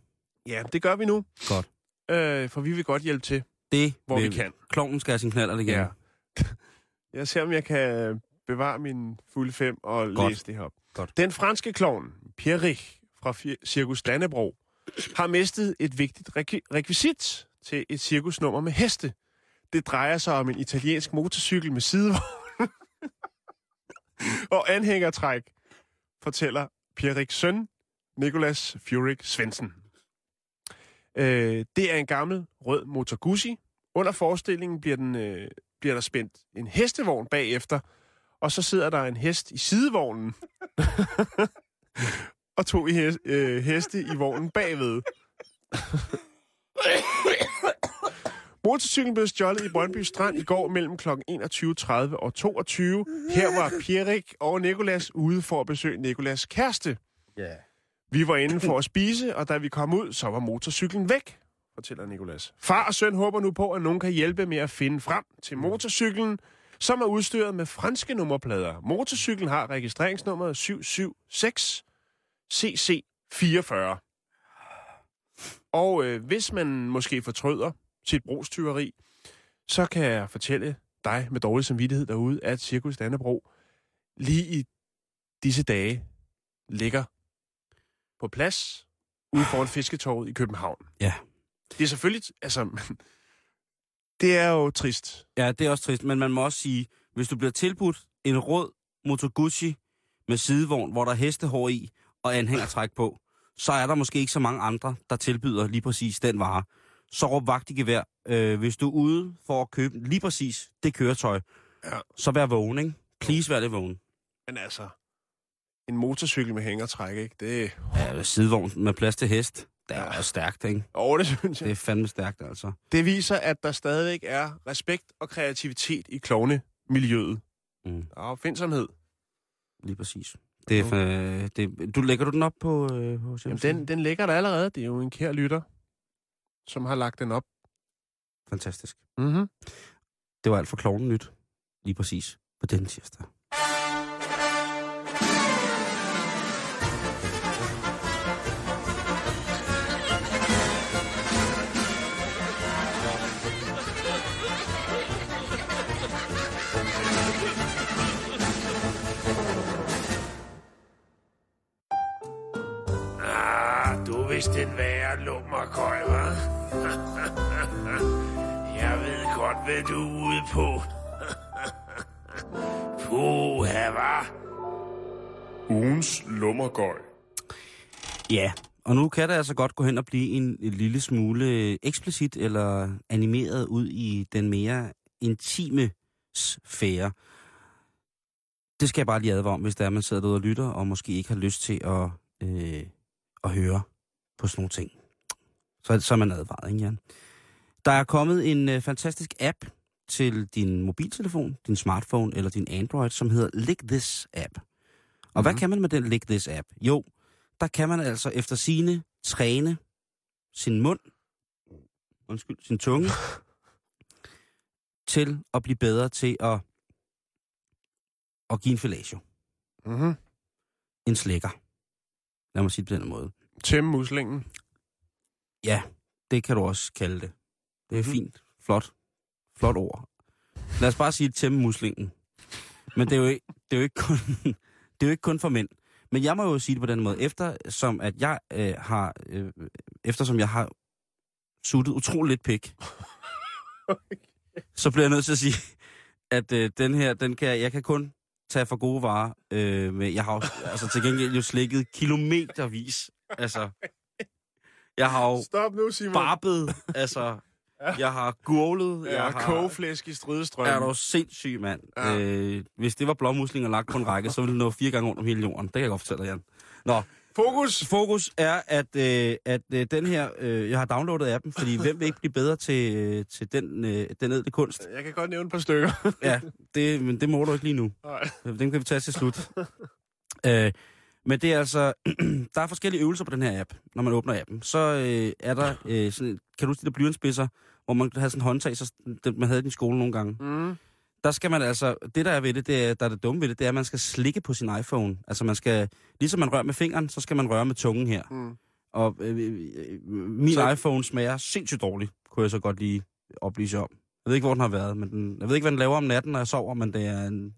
Ja, det gør vi nu. Godt. Øh, for vi vil godt hjælpe til, det hvor vi kan. Klovnen skal have sin knallert igen. Ja. Jeg ser, om jeg kan bevare min fulde fem og godt. læse det her op. Godt. Den franske klovn, Pierre fra Circus Dannebrog, har mistet et vigtigt re- rekvisit til et cirkusnummer med heste. Det drejer sig om en italiensk motorcykel med sidevogn og anhængertræk, fortæller Pierres søn, Nicolas Furyk Svendsen. Øh, det er en gammel rød motor Guzzi. Under forestillingen bliver, den, øh, bliver der spændt en hestevogn bagefter, og så sidder der en hest i sidevognen, og to heste, øh, heste i vognen bagved. Motorcyklen blev stjålet i Brøndby Strand i går mellem klokken enogtyve tredive og toogtyve. Her var Pierrik og Nicolas ude for at besøge Nicolas kæreste. Ja. Yeah. Vi var inde for at spise, og da vi kom ud, så var motorcyklen væk, fortæller Nicolas. Far og søn håber nu på, at nogen kan hjælpe med at finde frem til motorcyklen, som er udstyret med franske nummerplader. Motorcyklen har registreringsnummeret syv syv seks C C fireogfyrre. Og øh, hvis man måske fortryder sit brugstyveri, så kan jeg fortælle dig med dårlig samvittighed derude, at Cirkus Dannebrog lige i disse dage ligger på plads ude foran Fisketorvet i København. Ja. Det er selvfølgelig... Altså, det er jo trist. Ja, det er også trist, men man må også sige, hvis du bliver tilbudt en rød motor Guzzi med sidevogn, hvor der er hestehår i og anhængertræk på, så er der måske ikke så mange andre, der tilbyder lige præcis den vare. Så råb vagt i gevær, øh, hvis du er ude for at købe lige præcis det køretøj. Ja. Så vær vågen, ikke? Please vær det vågen. Men altså... En motorcykel med hængertræk, ikke? Det er... Ja, sidevogn med plads til hest. Det er ja. også stærkt, ikke? Jo, det synes jeg. Det er fandme stærkt, altså. Det viser, at der stadigvæk er respekt og kreativitet i klovnemiljøet. Mm. Og opfindsomhed. Lige præcis. Det er for, det, du lægger du den op på? Øh, på Jamen, den, den ligger der allerede. Det er jo en kær lytter, som har lagt den op. Fantastisk. Mm-hmm. Det var alt for Klovnenyt, lige præcis, på denne tirsdag. Hvis den værre lummerkøj, hva'? Jeg ved godt, hvad du er ude på. Puha, hva'? Ugens lummerkøj. Ja, og nu kan det altså godt gå hen og blive en lille smule eksplicit eller animeret ud i den mere intime sfære. Det skal jeg bare lige advare om, hvis der er, man sidder derude og lytter, og måske ikke har lyst til at, øh, at høre på sådan nogle ting. Så, så er man advaret, ikke, Jan? Der er kommet en øh, fantastisk app til din mobiltelefon, din smartphone eller din Android, som hedder Lick This App. Og mm-hmm. Hvad kan man med den Lick This App? Jo, der kan man altså efter sine træne sin mund, undskyld, sin tunge, til at blive bedre til at, at give en fellatio. Mm-hmm. En slækker. Lad mig sige det på den måde. Tæmme muslingen. Ja, det kan du også kalde det. Det er mm. fint. Flot. Flot ord. Lad os bare sige tæmme muslingen. Men det er, jo ikke, det, er jo ikke kun, det er jo ikke kun for mænd. Men jeg må jo sige det på den måde. Eftersom at jeg øh, har... Øh, eftersom jeg har suttet utroligt lidt pik, okay, så bliver jeg nødt til at sige, at øh, den her, den kan, jeg kan kun tage for gode varer. Øh, med, jeg har jo, altså, til gengæld jo slikket kilometervis. Altså, jeg har jo Stop nu, Simon. barbet, altså, ja. jeg har gurlet. Ja, jeg har kogeflæsk i stridestrøm. Jeg er dog sindssyg, mand. Ja. Øh, hvis det var blåmuslinger lagt på en række, så ville det nå fire gange rundt om hele jorden. Det kan jeg godt fortælle dig, Jan. Nå. Fokus! Fokus er, at, øh, at øh, den her, øh, jeg har downloadet appen, fordi hvem vil ikke blive bedre til, øh, til den, øh, den edle kunst? Jeg kan godt nævne et par stykker. Ja, det, men det må du ikke lige nu. Nej. Den kan vi tage til slut. Øh, Men det er altså, der er forskellige øvelser på den her app, når man åbner appen. Så øh, er der, øh, sådan, kan du huske de der blyantspidser, hvor man havde sådan en håndtag, så det, man havde den i skolen nogle gange. Mm. Der skal man altså, det der er ved det, det er, der er det dumme ved det, det er, at man skal slikke på sin iPhone. Altså man skal, ligesom man rører med fingeren, så skal man røre med tungen her. Mm. Og øh, øh, min så... iPhone smager sindssygt dårligt, kunne jeg så godt lige oplyse om. Jeg ved ikke, hvor den har været, men den, jeg ved ikke, hvad den laver om natten, når jeg sover, men det er en,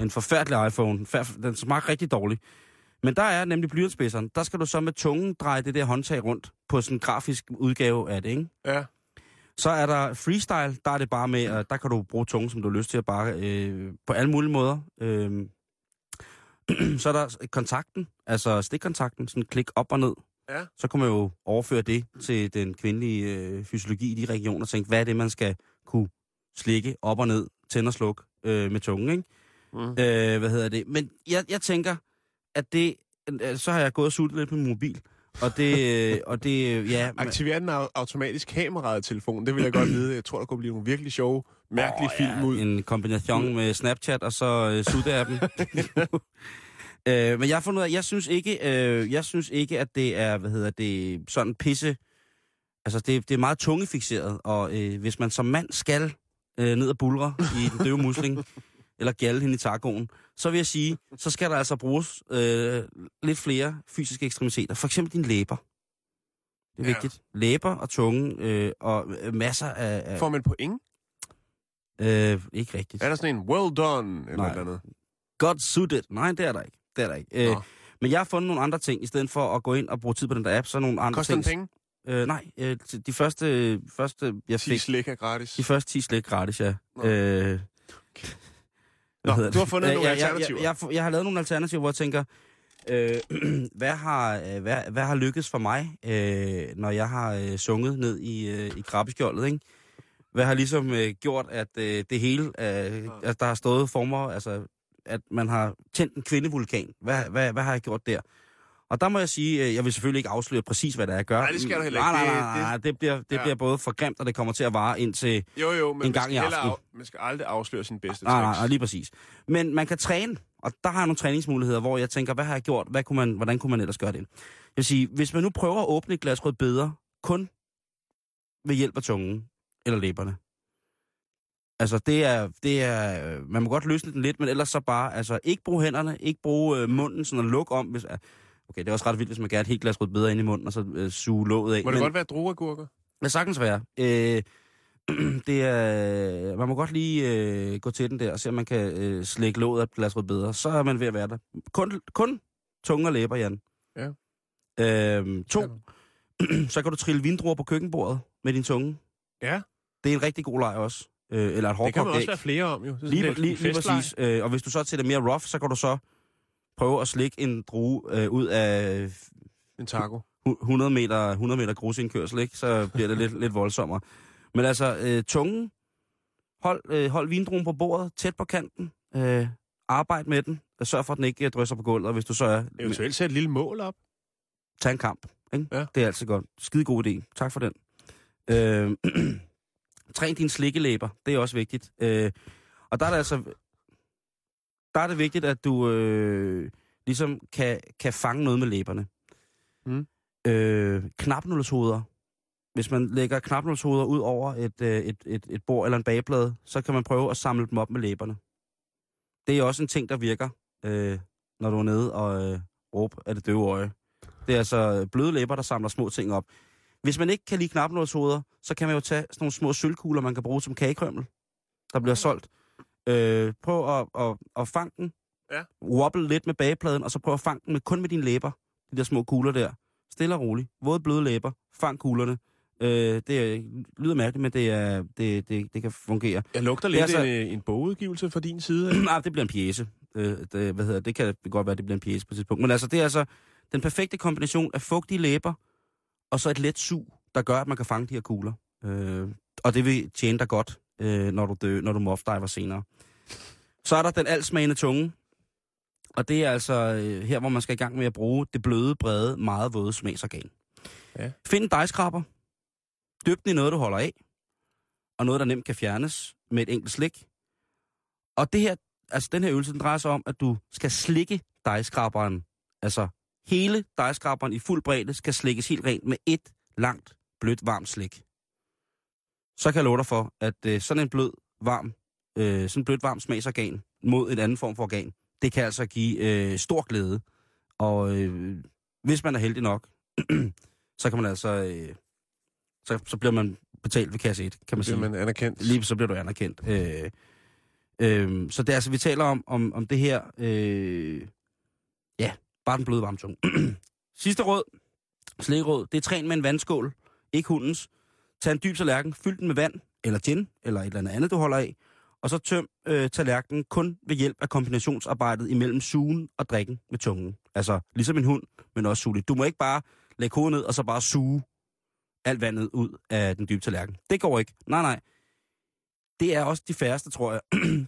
en forfærdelig iPhone. Den smager rigtig dårligt. Men der er nemlig blyantspidseren. Der skal du så med tungen dreje det der håndtag rundt på sådan en grafisk udgave af det, ikke? Ja. Så er der freestyle. Der er det bare med, at der kan du bruge tungen, som du har lyst til at bare øh, på alle mulige måder. Øh. Så er der kontakten, altså stikkontakten, sådan klik op og ned. Ja. Så kan man jo overføre det til den kvindelige øh, fysiologi i de regioner og tænke, hvad er det, man skal kunne slikke op og ned, tænde og slukke øh, med tungen, ikke? Mm. Øh, hvad hedder det? Men jeg, jeg tænker... at det, så har jeg gået og suttet lidt på min mobil, og det, og det, ja... Aktiver den automatisk kameraet i telefonen, det vil jeg godt vide. Jeg tror, der kunne blive nogle virkelig sjove, mærkelige oh, film ja, ud. En kombination med Snapchat, og så øh, sutte-appen. øh, men jeg har fundet ud af, jeg synes ikke, øh, jeg synes ikke, at det er, hvad hedder det, sådan pisse... Altså, det, det er meget tungefikseret, og øh, hvis man som mand skal øh, ned og bulre i den døve musling... eller gjalde hende i tacoen, så vil jeg sige, så skal der altså bruges øh, lidt flere fysiske ekstremiteter. For eksempel dine læber. Det er ja. vigtigt. Læber og tunge øh, og masser af... af... Får man point? Øh, ikke rigtigt. Er der sådan en well done eller noget andet? Godt suttet. Nej, det er der ikke. Det er der ikke. Øh, men jeg har fundet nogle andre ting, i stedet for at gå ind og bruge tid på den der app, så nogle andre Koster ting... Koster den penge? Øh, nej, øh, de første... første jeg fik, ti slik er gratis. De første ti slik er gratis, ja. Øh, okay. Nå, du har fundet øh, nogle jeg, alternativer. Jeg, jeg, jeg har lavet nogle alternativer, hvor jeg tænker, øh, hvad, har, hvad, hvad har lykkes for mig, øh, når jeg har øh, sunget ned i, øh, i krabbeskjoldet, ikke? Hvad har ligesom øh, gjort, at øh, det hele, øh, altså, der har stået former, altså, at man har tændt en kvindevulkan. Hvad, hvad, hvad har jeg gjort der? Og der må jeg sige, øh, jeg vil selvfølgelig ikke afsløre præcis, hvad det er, jeg gør. Nej, det skal du heller ikke. Nej, nej, nej, nej. Det, bliver, det ja. bliver både for grimt, og det kommer til at vare indtil jo, jo, men en gang i aften. Af, man skal aldrig afsløre sin bedste tricks. Nej, nej, lige præcis. Men man kan træne. Og der har jeg nogle træningsmuligheder, hvor jeg tænker, hvad har jeg gjort? Hvad kunne man, hvordan kunne man ellers gøre det? Jeg vil sige, hvis man nu prøver at åbne et glas rødbeder kun ved hjælp af tungen eller læberne. Altså, det er, det er, man må godt løsne den lidt, men ellers så bare, altså, ikke bruge hænderne, ikke bruge øh, munden, sådan at lukke om, hvis, okay, det er også ret vildt, hvis man gerne et helt glas rødbeder ind i munden, og så øh, suge låget af. Må det men, godt være drueagurker? Ja, sagtens være. Øh, det er, man må godt lige øh, gå til den der, og se, om man kan øh, slække låget af et glas rødbeder. Så er man ved at være der. Kun, kun tunge og læber, Jan. Ja. Øh, to. Ja. Så kan du trille vindruer på køkkenbordet med din tunge. Ja. Det er en rigtig god leg også. Øh, eller et hårdkogt æg. Det kan man også æg. Være flere om, jo. Så lige, lige, lige præcis. Øh, og hvis du så til det mere rough, så kan du så prøve at slikke en drue øh, ud af... En taco. hundrede meter, hundrede meter grusindkørsel, ikke? Så bliver det lidt, lidt voldsommere. Men altså, øh, tungen. Hold, øh, hold vindruen på bordet, tæt på kanten. Øh, arbejd med den. Sørg for, at den ikke drysser på gulvet, hvis du så er... Eventuelt sæt et lille mål op. Tag en kamp, ikke? Ja. Det er altid godt. Skide god idé. Tak for den. Øh, Træn dine slikkelæber. Det er også vigtigt. Øh, og der er det altså... Der er det vigtigt, at du øh, ligesom kan, kan fange noget med læberne. Mm. Øh, knapnålshoveder. Hvis man lægger knapnålshoveder ud over et, øh, et, et, et bord eller en bageplade, så kan man prøve at samle dem op med læberne. Det er også en ting, der virker, øh, når du er nede og øh, råber af det døve øje. Det er altså bløde læber, der samler små ting op. Hvis man ikke kan lide knapnålshoveder, så kan man jo tage sådan nogle små sølvkugler, man kan bruge som kagekrømmel, der bliver solgt. Øh, prøv at, at, at fange den, ja. Wobble lidt med bagepladen, og så prøv at fange den med, kun med dine læber, de der små kugler der. Stille og roligt. Våde bløde læber. Fang kuglerne. Øh, det lyder mærkeligt, men det, er, det, det, det kan fungere. Jeg lugter lidt altså, en, en bogudgivelse fra din side. Nej, det bliver en pjece. Øh, det, hvad hedder, det kan godt være, det bliver en pjece på et tidspunkt. Men altså, det er altså den perfekte kombination af fugtige læber, og så et let sug, der gør, at man kan fange de her kugler. Øh, og det vil tjene dig godt, øh, når du dø, når du muffdiver senere. Så er der den altsmagende tunge. Og det er altså øh, her, hvor man skal i gang med at bruge det bløde, brede, meget våde smagsorgan. Ja. Find en dejskrabber. Dyb den i noget, du holder af. Og noget, der nemt kan fjernes med et enkelt slik. Og det her, altså den her øvelse, den drejer sig om, at du skal slikke dejskrabberen. Altså hele dejskrabberen i fuld bredde skal slikkes helt rent med et langt, blødt, varmt slik. Så kan jeg love dig for, at øh, sådan en blød, varm, øh, sådan en blødt, varm smagsorgan mod en anden form for organ, det kan altså give øh, stor glæde. Og øh, hvis man er heldig nok, så kan man altså øh, så, så bliver man betalt ved kasse et, kan man sige. Så bliver man anerkendt. Lige så bliver du anerkendt. Øh, øh, så det er altså, vi taler om, om, om det her, øh, ja, bare den bløde varme tunge. Sidste råd, slikråd, det er træn med en vandskål, ikke hundens. Tag en dyb tallerken, fyld den med vand, eller gin, eller et eller andet, du holder af, og så tøm øh, tallerkenen kun ved hjælp af kombinationsarbejdet imellem sugen og drikken med tungen. Altså, ligesom en hund, men også sugeligt. Du må ikke bare lægge hovedet ned, og så bare suge alt vandet ud af den dybe tallerken. Det går ikke. Nej, nej. Det er også de færreste, tror jeg,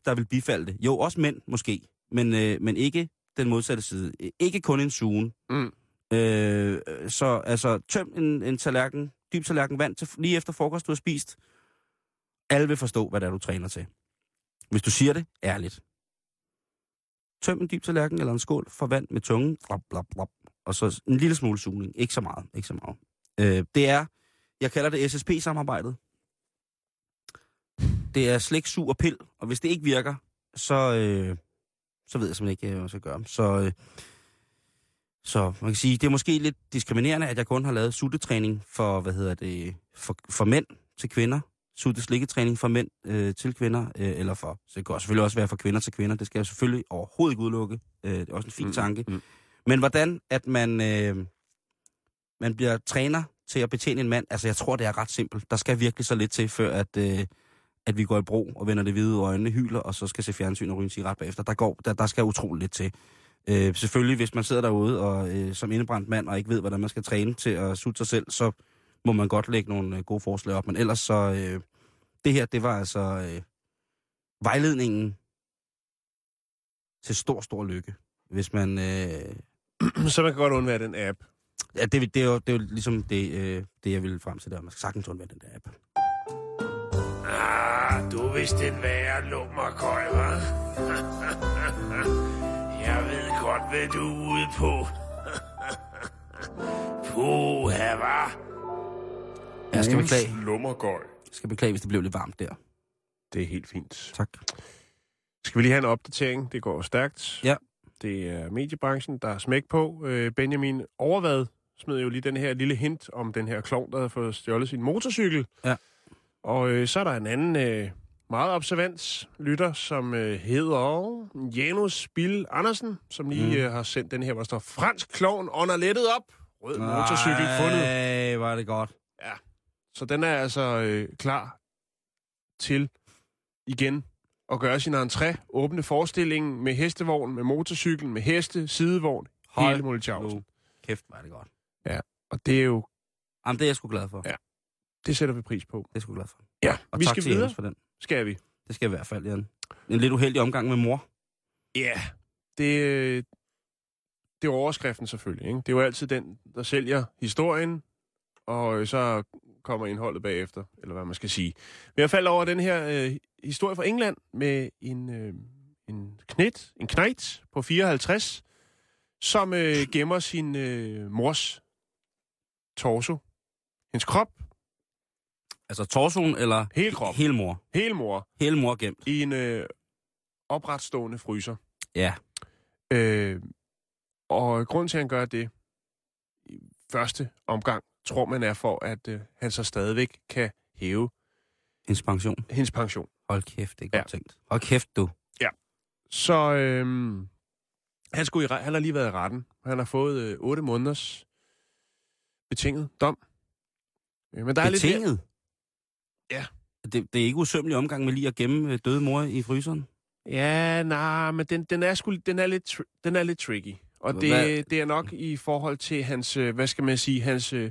der vil bifalde det. Jo, også mænd, måske. Men, øh, men ikke den modsatte side. Ikke kun en sugen. Mm. Øh, så altså, tøm en, en tallerken, dyb tallerken vand til, lige efter frokost, du har spist. Alle vil forstå, hvad det er, du træner til. Hvis du siger det, ærligt. Tøm en dyb tallerken eller en skål for vand med tungen. Blop, blop, blop. Og så en lille smule sugning. Ikke så meget. Ikke så meget. Øh, det er, jeg kalder det S S P-samarbejdet. Det er slik, sug og pil. Og hvis det ikke virker, så, øh, så ved jeg simpelthen ikke, hvad jeg skal gøre. Så, øh, så man kan sige, det er måske lidt diskriminerende, at jeg kun har lavet suttetræning for, hvad hedder det, for, for mænd til kvinder. Sutte slikketræning for mænd øh, til kvinder, øh, eller for, så det kan selvfølgelig også være for kvinder til kvinder, det skal jeg selvfølgelig overhovedet ikke udelukke, øh, det er også en fin mm, tanke, mm. men hvordan at man, øh, man bliver træner til at betjene en mand, altså jeg tror det er ret simpelt, der skal virkelig så lidt til, før at, øh, at vi går i bro og vender det hvide ud af øjnene, hyler, og så skal se fjernsyn og ryge en cigaret bagefter, der, går, der, der skal utroligt lidt til. Øh, selvfølgelig, hvis man sidder derude og øh, som indebrændt mand, og ikke ved, hvordan man skal træne til at sutte sig selv, så må man godt lægge nogle gode forslag op, men ellers så... Øh, det her, det var altså øh, vejledningen til stor, stor lykke, hvis man... Øh, så man kan godt undvære den app. Ja, det, det, er, jo, det er jo ligesom det, øh, det jeg ville frem til der. Man skal sagtens undvære den der app. Ah, du vidste den værre lummerkøj, hva'? Jeg ved godt, hvad du er ude på. Puha, hva? Jeg skal beklage. Lummergøj. Jeg skal beklage, hvis det blev lidt varmt der. Det er helt fint. Tak. Skal vi lige have en opdatering? Det går stærkt. Ja. Det er mediebranchen, der er smæk på. Benjamin Overvad smed jo lige den her lille hint om den her klovn, der havde fået stjålet sin motorcykel. Ja. Og øh, så er der en anden øh, meget observant lytter, som øh, hedder Janus Bill Andersen, som lige mm. øh, har sendt den her, hvor der står, fransk klovn under lettet op. Rød nej, motorcykel fundet. Nej, var det godt. Ja. Så den er altså øh, klar til igen at gøre sin entré, åbne forestillingen med hestevogn, med motorcyklen, med heste, sidevogn, hold hele Molletjavsen. Kæft, var det godt. Ja, og det er jo... Jamen, det er jeg sgu glad for. Ja, det sætter vi pris på. Det er jeg sgu glad for. Ja, og vi tak skal til videre. For den. Skal vi? Det skal i hvert fald, Jan. En lidt uheldig omgang med mor. Ja, yeah. det, det er overskriften selvfølgelig, ikke? Det er jo altid den, der sælger historien, og så kommer indholdet bagefter, eller hvad man skal sige. Men jeg faldt over den her øh, historie fra England med en, øh, en knægt, en knægt på fireoghalvtreds, som øh, gemmer sin øh, mors torso. Hendes krop. Altså torsoen eller... Hele krop. Hele mor. Hele mor. Hele mor gemt. I en øh, opretstående fryser. Ja. Øh, og grunden til, at han gør det i første omgang, tror man er for, at øh, han så stadigvæk kan hæve... Hendes pension. Hendes pension. Hold kæft, det er godt ja. Tænkt. Hold kæft, du. Ja. Så... Øh, Han, skulle i, han har lige været i retten. Han har fået øh, otte måneders betinget dom. Øh, men der er betinget? Lidt ja. Det, det er ikke usømmelig omgang med lige at gemme øh, døde mor i fryseren? Ja, nej, men den, den, er, sgu, den, er, lidt, den er lidt tricky. Og det, det er nok i forhold til hans, øh, hvad skal man sige, hans øh,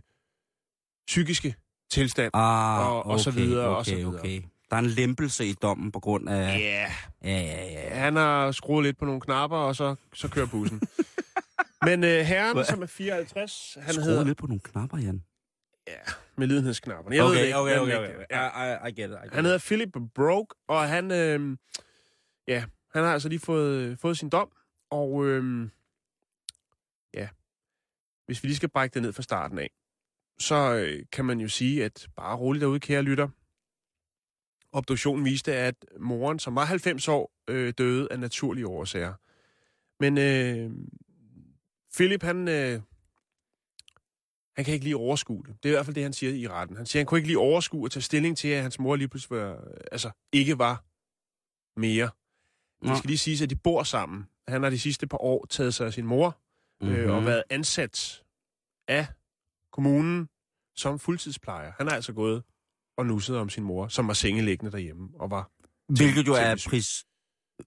psykiske tilstand. Ah, og, okay, og så videre, okay, og så videre. Okay. Der er en lempelse i dommen på grund af... Yeah. Ja, ja, ja. Han har skruet lidt på nogle knapper, og så, så kører bussen. Men uh, herren, hva? Som er fireoghalvtreds, han skruet hedder... lidt på nogle knapper, Jan? Ja, med lidenhedsknapperne. Jeg okay, ved ikke, okay, okay, okay. okay. I, I, I get it, I get Han hedder Philip Broke, og han... Øh, ja, han har altså lige fået, fået sin dom, og... Øh, ja, hvis vi lige skal brække det ned fra starten af, så øh, kan man jo sige, at bare roligt derude, kære lytter... Obduktionen viste, at moren, som var halvfems år, øh, døde af naturlige årsager. Men øh, Philip, han, øh, han kan ikke lige overskue det. Det er i hvert fald det, han siger i retten. Han siger, han kunne ikke lige overskue og tage stilling til, at hans mor lige pludselig var, altså, ikke var mere. Det skal lige siges, at de bor sammen. Han har de sidste par år taget sig af sin mor øh, mm-hmm. og været ansat af kommunen som fuldtidsplejer. Han har altså gået... og nussede om sin mor, som var sengelæggende derhjemme, og var... Hvilket jo er pris,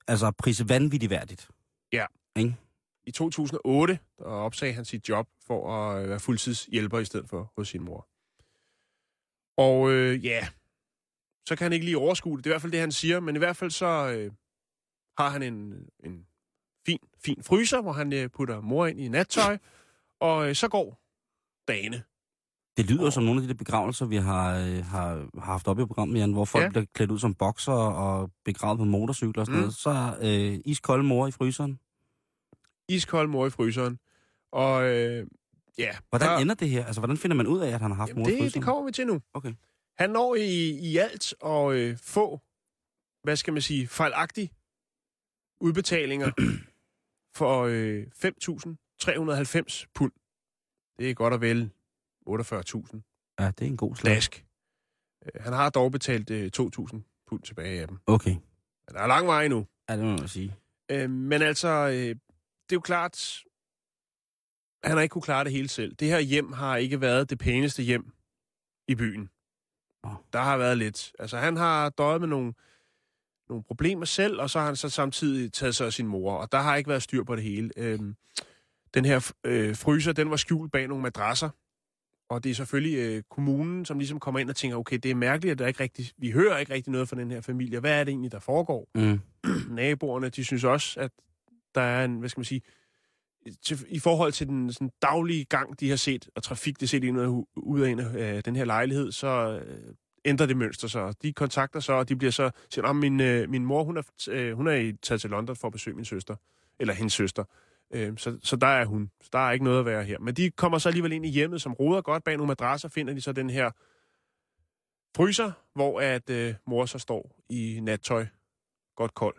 altså pris vanvittigt værdigt. Ja. Ikke? I to tusind og otte opsagde han sit job for at være fuldtidshjælper i stedet for hos sin mor. Og øh, ja, så kan han ikke lige overskue det. Det er i hvert fald det, han siger, men i hvert fald så øh, har han en, en fin, fin fryser, hvor han øh, putter mor ind i nattøj, og øh, så går dagene. Det lyder som nogle af de der begravelser, vi har, har, har haft op i programmet, Jan, hvor folk ja. Bliver klædt ud som bokser og begravet på motorcykler og sådan mm. noget. Så øh, iskold mor i fryseren. Iskold mor i fryseren. Og øh, ja... Hvordan der... ender det her? Altså, hvordan finder man ud af, at han har haft Jamen mor det, i fryseren? Det kommer vi til nu. Okay. Han når i, i alt at øh, få, hvad skal man sige, fejlagtige udbetalinger for øh, fem tusind tre hundrede og halvfems pund. Det er godt og vel... otteogfyrre tusind. Ja, det er en god slag. Dask. Han har dog betalt øh, to tusind pund tilbage af dem. Okay. Der er lang vej endnu. Ja, det må man sige. Øh, men altså, øh, det er jo klart, han har ikke kunne klare det hele selv. Det her hjem har ikke været det pæneste hjem i byen. Oh. Der har været lidt. Altså, han har døjet med nogle, nogle problemer selv, og så har han så samtidig taget sig af sin mor, og der har ikke været styr på det hele. Øh, den her øh, fryser, den var skjult bag nogle madrasser. Og det er selvfølgelig øh, kommunen, som ligesom kommer ind og tænker, okay, det er mærkeligt, at der ikke rigtig, vi hører ikke rigtig noget fra den her familie. Hvad er det egentlig, der foregår? Mm. Naboerne, de synes også, at der er en, hvad skal man sige, til, i forhold til den sådan, daglige gang, de har set, og trafik, det set ind ud af en af den her lejlighed, så øh, ændrer det mønster sig. De kontakter så, og de bliver så, siger, min, øh, min mor, hun er, øh, hun er taget til London for at besøge min søster. eller hendes søster. Øh, så, så der er hun. Så der er ikke noget at være her. Men de kommer så alligevel ind i hjemmet, som roder godt bag nogle madrasser, finder de så den her fryser, hvor at øh, mor så står i nattøj, godt kold.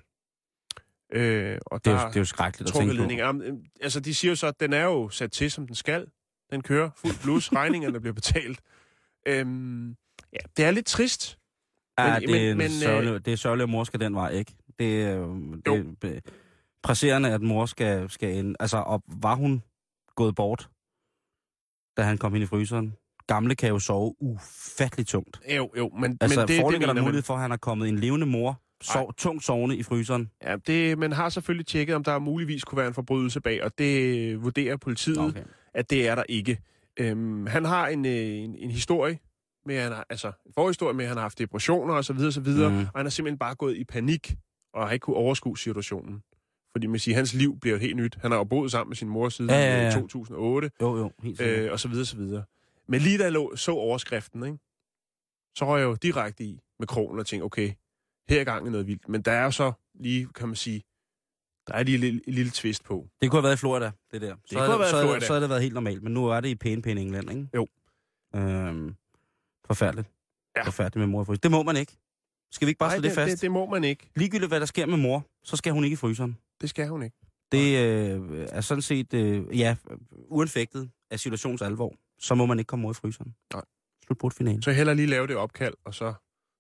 Øh, og det, er jo, det er jo skrækkeligt at tænke på. Jamen, altså, de siger jo så, at den er jo sat til, som den skal. Den kører fuld plus, regningerne bliver betalt. Øhm, ja, det er lidt trist. Ja, men, det, men, sørgelig, øh, det er sørgelig, at mor skal den vej, ikke? Det er jo presserende, at mor skal, skal ind. Altså, og var hun gået bort, da han kom ind i fryseren? Gamle kan jo sove ufatteligt tungt. Jo, jo, men, altså, men det, det mener der mulighed man... for, at han er kommet en levende mor, sov, tungt sovende i fryseren. Ja, det, man har selvfølgelig tjekket, om der muligvis kunne være en forbrydelse bag, og det vurderer politiet, okay, at det er der ikke. Øhm, han har en, en, en historie med, han har, altså en forhistorie med, at han har haft depressioner og så videre, så videre, mm. og han har simpelthen bare gået i panik og har ikke kunne overskue situationen. Fordi man siger, hans liv bliver helt nyt. Han har jo boet sammen med sin mor siden ja, ja, ja. to tusind og otte, jo, jo, helt øh, og så videre, så videre. Men lige da jeg lå, så overskriften, ikke? Så røg jeg jo direkte i med krogen og tænkte, okay, her i gang er noget vildt. Men der er jo så lige, kan man sige, der er lige en lille, lille twist på. Det kunne have været i Florida, det der. Det så kunne have været i Florida. Så, så havde det været helt normalt, men nu er det i pæne, pæne England, ikke? Jo. Øhm, forfærdeligt. Ja. Forfærdeligt med mor i fryseren. Det må man ikke. Skal vi ikke bare slå det fast? Det, det må man ikke. Ligegyldigt hvad der sker med mor, så skal hun ikke i fryseren. Det skal hun ikke. Det øh, er sådan set, øh, ja, uanfægtet af situationens alvor. Så må man ikke komme mod i fryseren. Nej. Slutbrudfinalen. Så heller lige lave det opkald, og så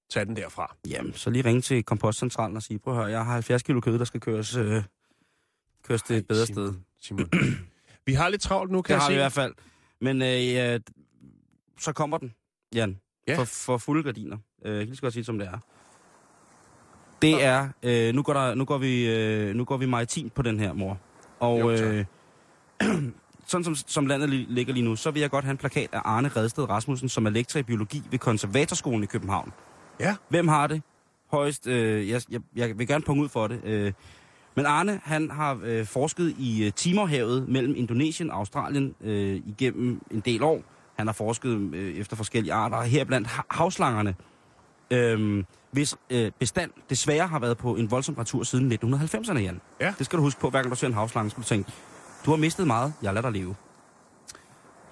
tage den derfra. Jamen, så lige ringe til kompostcentralen og sige, prøv at høre, jeg har halvfjerds kilo kød, der skal køres, øh, køres til et bedre Simon, sted. Simon. Vi har lidt travlt nu, kan det jeg sige. Det har vi i hvert fald. Men øh, ja, så kommer den, Jan. Ja. For, for fulde gardiner. Øh, jeg kan lige godt sige, som det er. Det er, øh, nu, går der, nu, går vi, øh, nu går vi maritimt på den her, mor. Og... Jo, øh, sådan som, som landet ligger lige nu, så vil jeg godt have en plakat af Arne Redsted Rasmussen, som er lektor i biologi ved Konservatorskolen i København. Ja. Hvem har det? Højst, øh, jeg, jeg, jeg vil gerne punge ud for det. Øh. Men Arne, han har øh, forsket i øh, Timorhavet mellem Indonesien og Australien øh, igennem en del år. Han har forsket øh, efter forskellige arter, heriblandt havslangerne, øh, hvis øh, bestand desværre har været på en voldsom retur siden nitten halvfemserne, Jan. Ja. Det skal du huske på, hver gang du ser en havslange, skal du tænke... Du har mistet meget, jeg lader dig leve.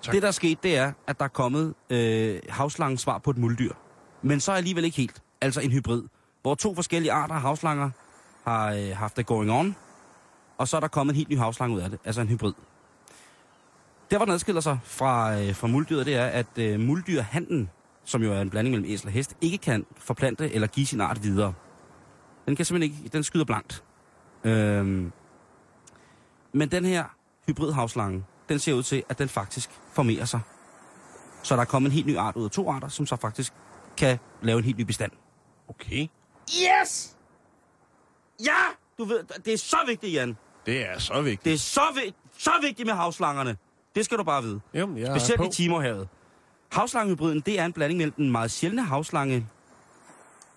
Tak. Det, der er sket, det er, at der er kommet øh, havslangens svar på et muldyr. Men så alligevel ikke helt. Altså en hybrid. Hvor to forskellige arter af havslanger har øh, haft det going on. Og så er der kommet en helt ny havslange ud af det. Altså en hybrid. Der, hvor den adskiller sig fra, øh, fra muldyret, det er, at øh, muldyrhanden, som jo er en blanding mellem æsel og hest, ikke kan forplante eller give sin art videre. Den kan simpelthen ikke... Den skyder blankt. Øh, men den her... hybridhavslangen, den ser ud til, at den faktisk formerer sig. Så der er kommet en helt ny art ud af to arter, som så faktisk kan lave en helt ny bestand. Okay. Yes! Ja! Du ved, det er så vigtigt, Jan. Det er så vigtigt. Det er så, vi- så vigtigt med havslangerne. Det skal du bare vide. Jamen, jeg specielt i Timorhavet. Havslangehybriden, det er en blanding mellem den meget sjældne havslange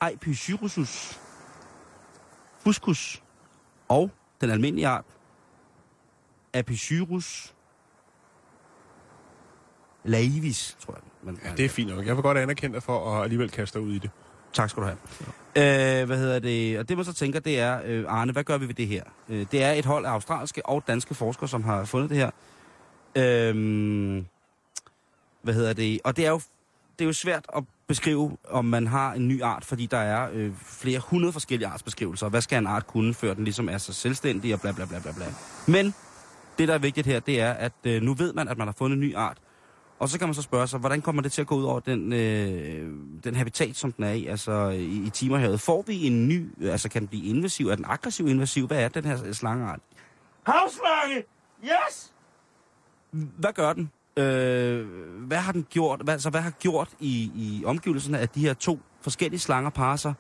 Apecyrusus fuscus og den almindelige art Apecyrus Laivis, tror jeg. Man, ja, det er fint nok. Jeg var godt anerkendt dig for at alligevel kaste dig ud i det. Tak skal du have. Ja. Øh, hvad hedder det? Og det, man så tænker, det er, øh, Arne, hvad gør vi ved det her? Øh, det er et hold af australske og danske forskere, som har fundet det her. Øh, hvad hedder det? Og det er, jo, det er jo svært at beskrive, om man har en ny art, fordi der er øh, flere hundrede forskellige artsbeskrivelser. Hvad skal en art kunne, før den ligesom er så selvstændig og bla bla bla bla bla. Men... det, der er vigtigt her, det er, at øh, nu ved man, at man har fundet en ny art. Og så kan man så spørge sig, hvordan kommer det til at gå ud over den, øh, den habitat, som den er i, altså i, i Timorhavet? Får vi en ny, øh, altså kan den blive invasiv? Er den aggressiv invasiv? Hvad er den her slangeart? Havslange! Yes! Hvad gør den? Øh, hvad har den gjort? Hvad, altså, hvad har gjort i, i omgivelserne, at de her to forskellige slanger parer sig?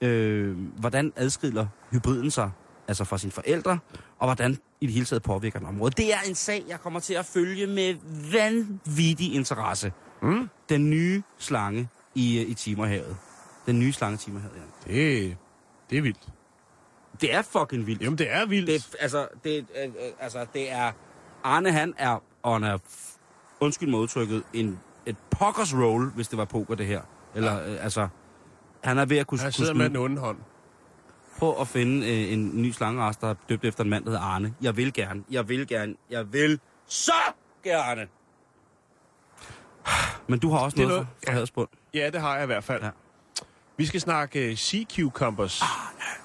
Øh, hvordan adskiller hybriden sig? Altså fra sine forældre, og hvordan i det hele taget påvirker den området. Det er en sag, jeg kommer til at følge med vanvittig interesse. Mm. Den nye slange i, i Timorhavet. Den nye slange i Timorhavet, ja. Det, det er vildt. Det er fucking vildt. Jamen, det er vildt. Det, altså, det, øh, altså, det er... Arne, han er, on a, undskyld mig udtrykket, en, et pokkers roll, hvis det var poker, det her. Eller, ja. øh, altså... Han er ved at kunne... Han sidder kunne med den onde hånd. Prøv at finde øh, en ny slangerest, der er døbt efter en mand, der hedder Arne. Jeg vil gerne. Jeg vil gerne. Jeg vil så gerne. Men du har også noget, noget fra Hadsbund. Ja, det har jeg i hvert fald. Ja. Vi skal snakke uh, sea cucumbers, ah,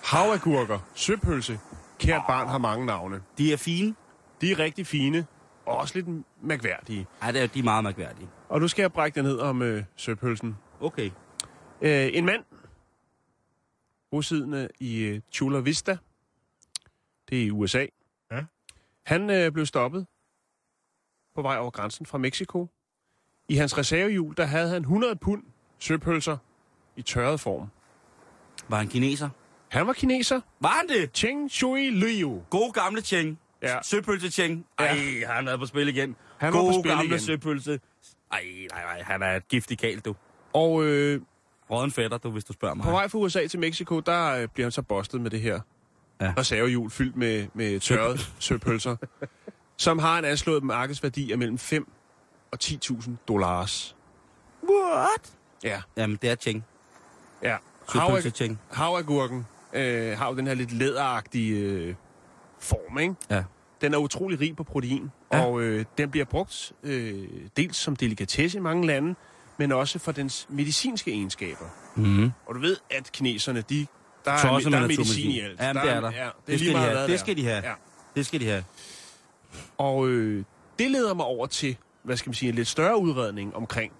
havagurker, søpølse. Kært barn har mange navne. De er fine. De er rigtig fine, og også lidt mærkværdige. Ja, det er, de er meget mærkværdige. Og nu skal jeg brække den ned om uh, søpølsen. Okay. Uh, en mand, bosiddende i uh, Chula Vista, det er i U S A. Ja. Han uh, blev stoppet på vej over grænsen fra Mexico. I hans reservehjul, der havde han hundrede pund søpølser i tørret form. Var han kineser? Han var kineser. Var han det? Ching Shui Liu. God gamle Ching. Ja. Søpølse Ching. Ej, ja. Han er på spil igen. Han God var på spil gamle igen. Søpølse. Ej, nej, nej, han er et giftig kæl, du. Og øh... råden fætter, du, hvis du spørger mig. På vej fra U S A til Mexico, der øh, bliver han så bustet med det her ja. reservehjul fyldt med, med tørrede søpølser, som har en anslået markedsværdi af mellem fem og ti tusind dollars. What? Ja. Jamen, det er Ching. Ja. Havag- havagurken øh, har jo den her lidt læderagtige øh, form, ikke? Ja. Den er utrolig rig på protein, ja. og øh, den bliver brugt øh, dels som delikatesse i mange lande, men også for dens medicinske egenskaber. Mm-hmm. Og du ved, at kineserne, de, der, er, der er medicin i alt. Ja, der, det er der. Ja, det, er det, skal meget, de det skal de have. Ja. Det skal de have. Og øh, det leder mig over til, hvad skal man sige, en lidt større udredning omkring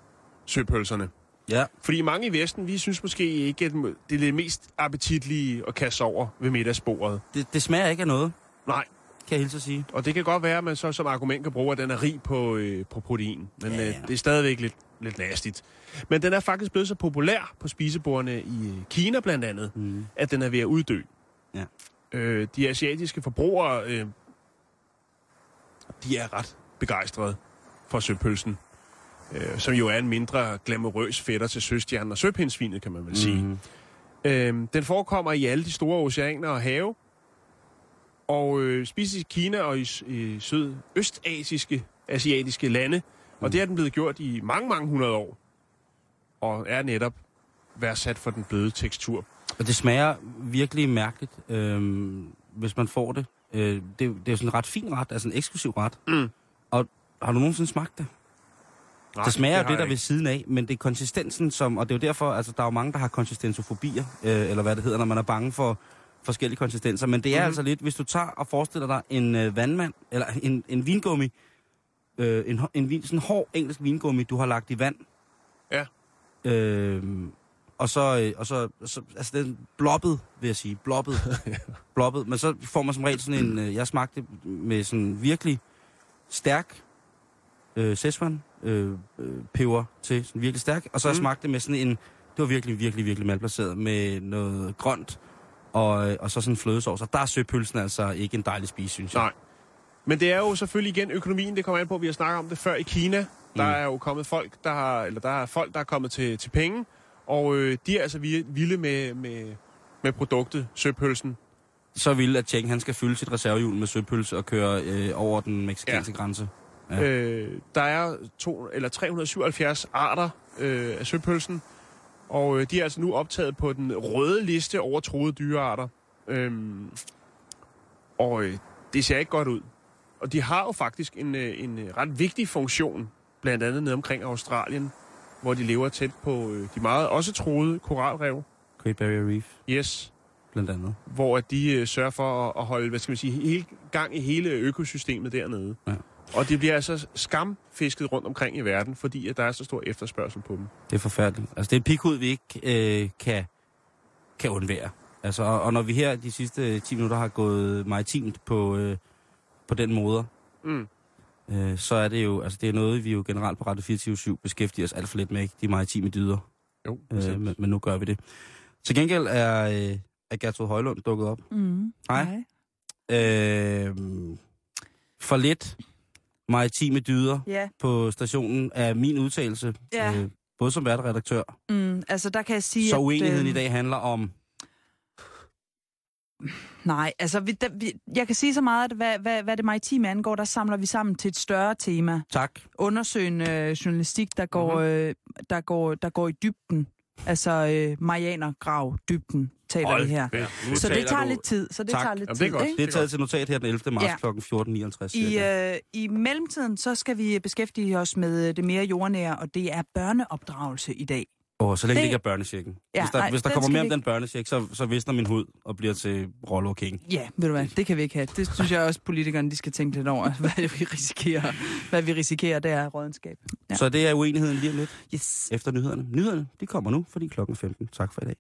søpølserne. Ja. Fordi mange i Vesten, vi synes måske ikke, at det er det mest appetitlige at kaste over ved middagsbordet. Det, det smager ikke af noget. Nej. Kan jeg hilse at sige. Og det kan godt være, at man så som argument kan bruge, at den er rig på, øh, på protein. Men ja, ja. Øh, det er stadigvæk lidt, lidt lastigt. Men den er faktisk blevet så populær på spisebordene i Kina blandt andet, mm. at den er ved at uddø. Ja. Øh, de asiatiske forbrugere, øh, de er ret begejstrede for søpølsen. Øh, som jo er en mindre glamourøs fætter til søstjernen og søpindsvinet, kan man vel sige. Mm. Øh, den forekommer i alle de store oceaner og have, og øh, spises i Kina og i, i sydøstasiske asiatiske lande, mm. og det har den blevet gjort i mange, mange hundrede år, og er netop værdsat for den bløde tekstur. Og det smager virkelig mærkeligt, øh, hvis man får det. Øh, det. Det er jo sådan en ret fin ret, altså en eksklusiv ret. Mm. Og har du nogensinde smagt det? Nej, det smager det, det der ikke. Ved siden af, men det er konsistensen, som, og det er jo derfor, altså der er jo mange, der har konsistensofobier, øh, eller hvad det hedder, når man er bange for forskellige konsistenser, men det er mm-hmm. altså lidt, hvis du tager og forestiller dig en øh, vandmand, eller en, en vingummi, øh, en, en sådan hård engelsk vingummi, du har lagt i vand, ja. øh, og så, øh, og så, så altså den blobbet, vil jeg sige, blobbet, blobbet, men så får man som regel sådan en, øh, jeg smagte med sådan virkelig stærk øh, szechuan, Øh, peber til, sådan virkelig stærk. Og så mm. smagte det med sådan en, det var virkelig, virkelig, virkelig malplaceret, med noget grønt, og, og så sådan en flødesauce. Og der er søpølsen altså ikke en dejlig spise, synes jeg. Nej. Men det er jo selvfølgelig igen økonomien, det kommer an på, vi har snakket om det før i Kina. Der mm. er jo kommet folk, der har, eller der er folk, der er kommet til, til penge, og øh, de er altså vilde med, med, med produktet, søpølsen. Så vilde, at Cheng, han skal fylde sit reservehjul med søpølse og køre øh, over den mexicanske ja. grænse. Ja. Øh, der er to, eller tre hundrede og syvoghalvfjerds arter øh, af søpølsen, og øh, de er altså nu optaget på den røde liste over truede dyrearter. Øhm, og øh, det ser ikke godt ud. Og de har jo faktisk en, øh, en ret vigtig funktion, blandt andet nede omkring Australien, hvor de lever tæt på øh, de meget også truede koralrev. Great Barrier Reef. Yes. Blandt andet. Hvor de øh, sørger for at, at holde, hvad skal man sige, hele, gang i hele økosystemet dernede. Ja. Og det bliver altså skamfisket rundt omkring i verden, fordi at der er så stor efterspørgsel på dem. Det er forfærdeligt. Altså det er en pikhud, vi ikke øh, kan, kan undvære. Altså, og, og når vi her de sidste ti minutter har gået maritimt på, øh, på den måde, mm. øh, så er det jo altså det er noget, vi jo generelt på Radio fireogtyve syv beskæftiger os alt for lidt med, ikke? De maritime dyder. Jo, øh, men, men nu gør vi det. Til gengæld er, øh, er Gertrud Højlund dukket op. Mm. Hej. Okay. Øh, for lidt... maritime dyder yeah. på stationen er min udtalelse, yeah. øh, både som værtredaktør. Mm, altså der kan jeg sige, så uenigheden at, øh... i dag handler om... Nej, altså vi, der, vi, jeg kan sige så meget, at hvad, hvad, hvad det maritime angår, der samler vi sammen til et større tema. Tak. Undersøgende journalistik, der går, mm-hmm. øh, der går, der går i dybden Altså øh, Marianergrav dybden taler Hold, vi her. Ja. Så det tager du... lidt tid. Så det tak. tager lidt Jamen, det er tid. Godt. Det er taget til notat her den ellevte marts ja. klokken fjorten nioghalvtreds. I, øh, I mellemtiden så skal vi beskæftige os med det mere jordnære, og det er børneopdragelse i dag. Åh, oh, så længe det ikke er børnechecken. Ja, hvis der, nej, hvis der kommer mere om den børnecheck, så, så visner min hud og bliver til Rollo King. Ja, ved du hvad, det kan vi ikke have. Det synes jeg også, politikerne de skal tænke lidt over, hvad vi risikerer. Hvad vi risikerer, det er rådenskab. Ja. Så det er uenigheden lige om lidt yes. efter nyhederne. Nyhederne, de kommer nu, fordi klokken er femten. Tak for i dag.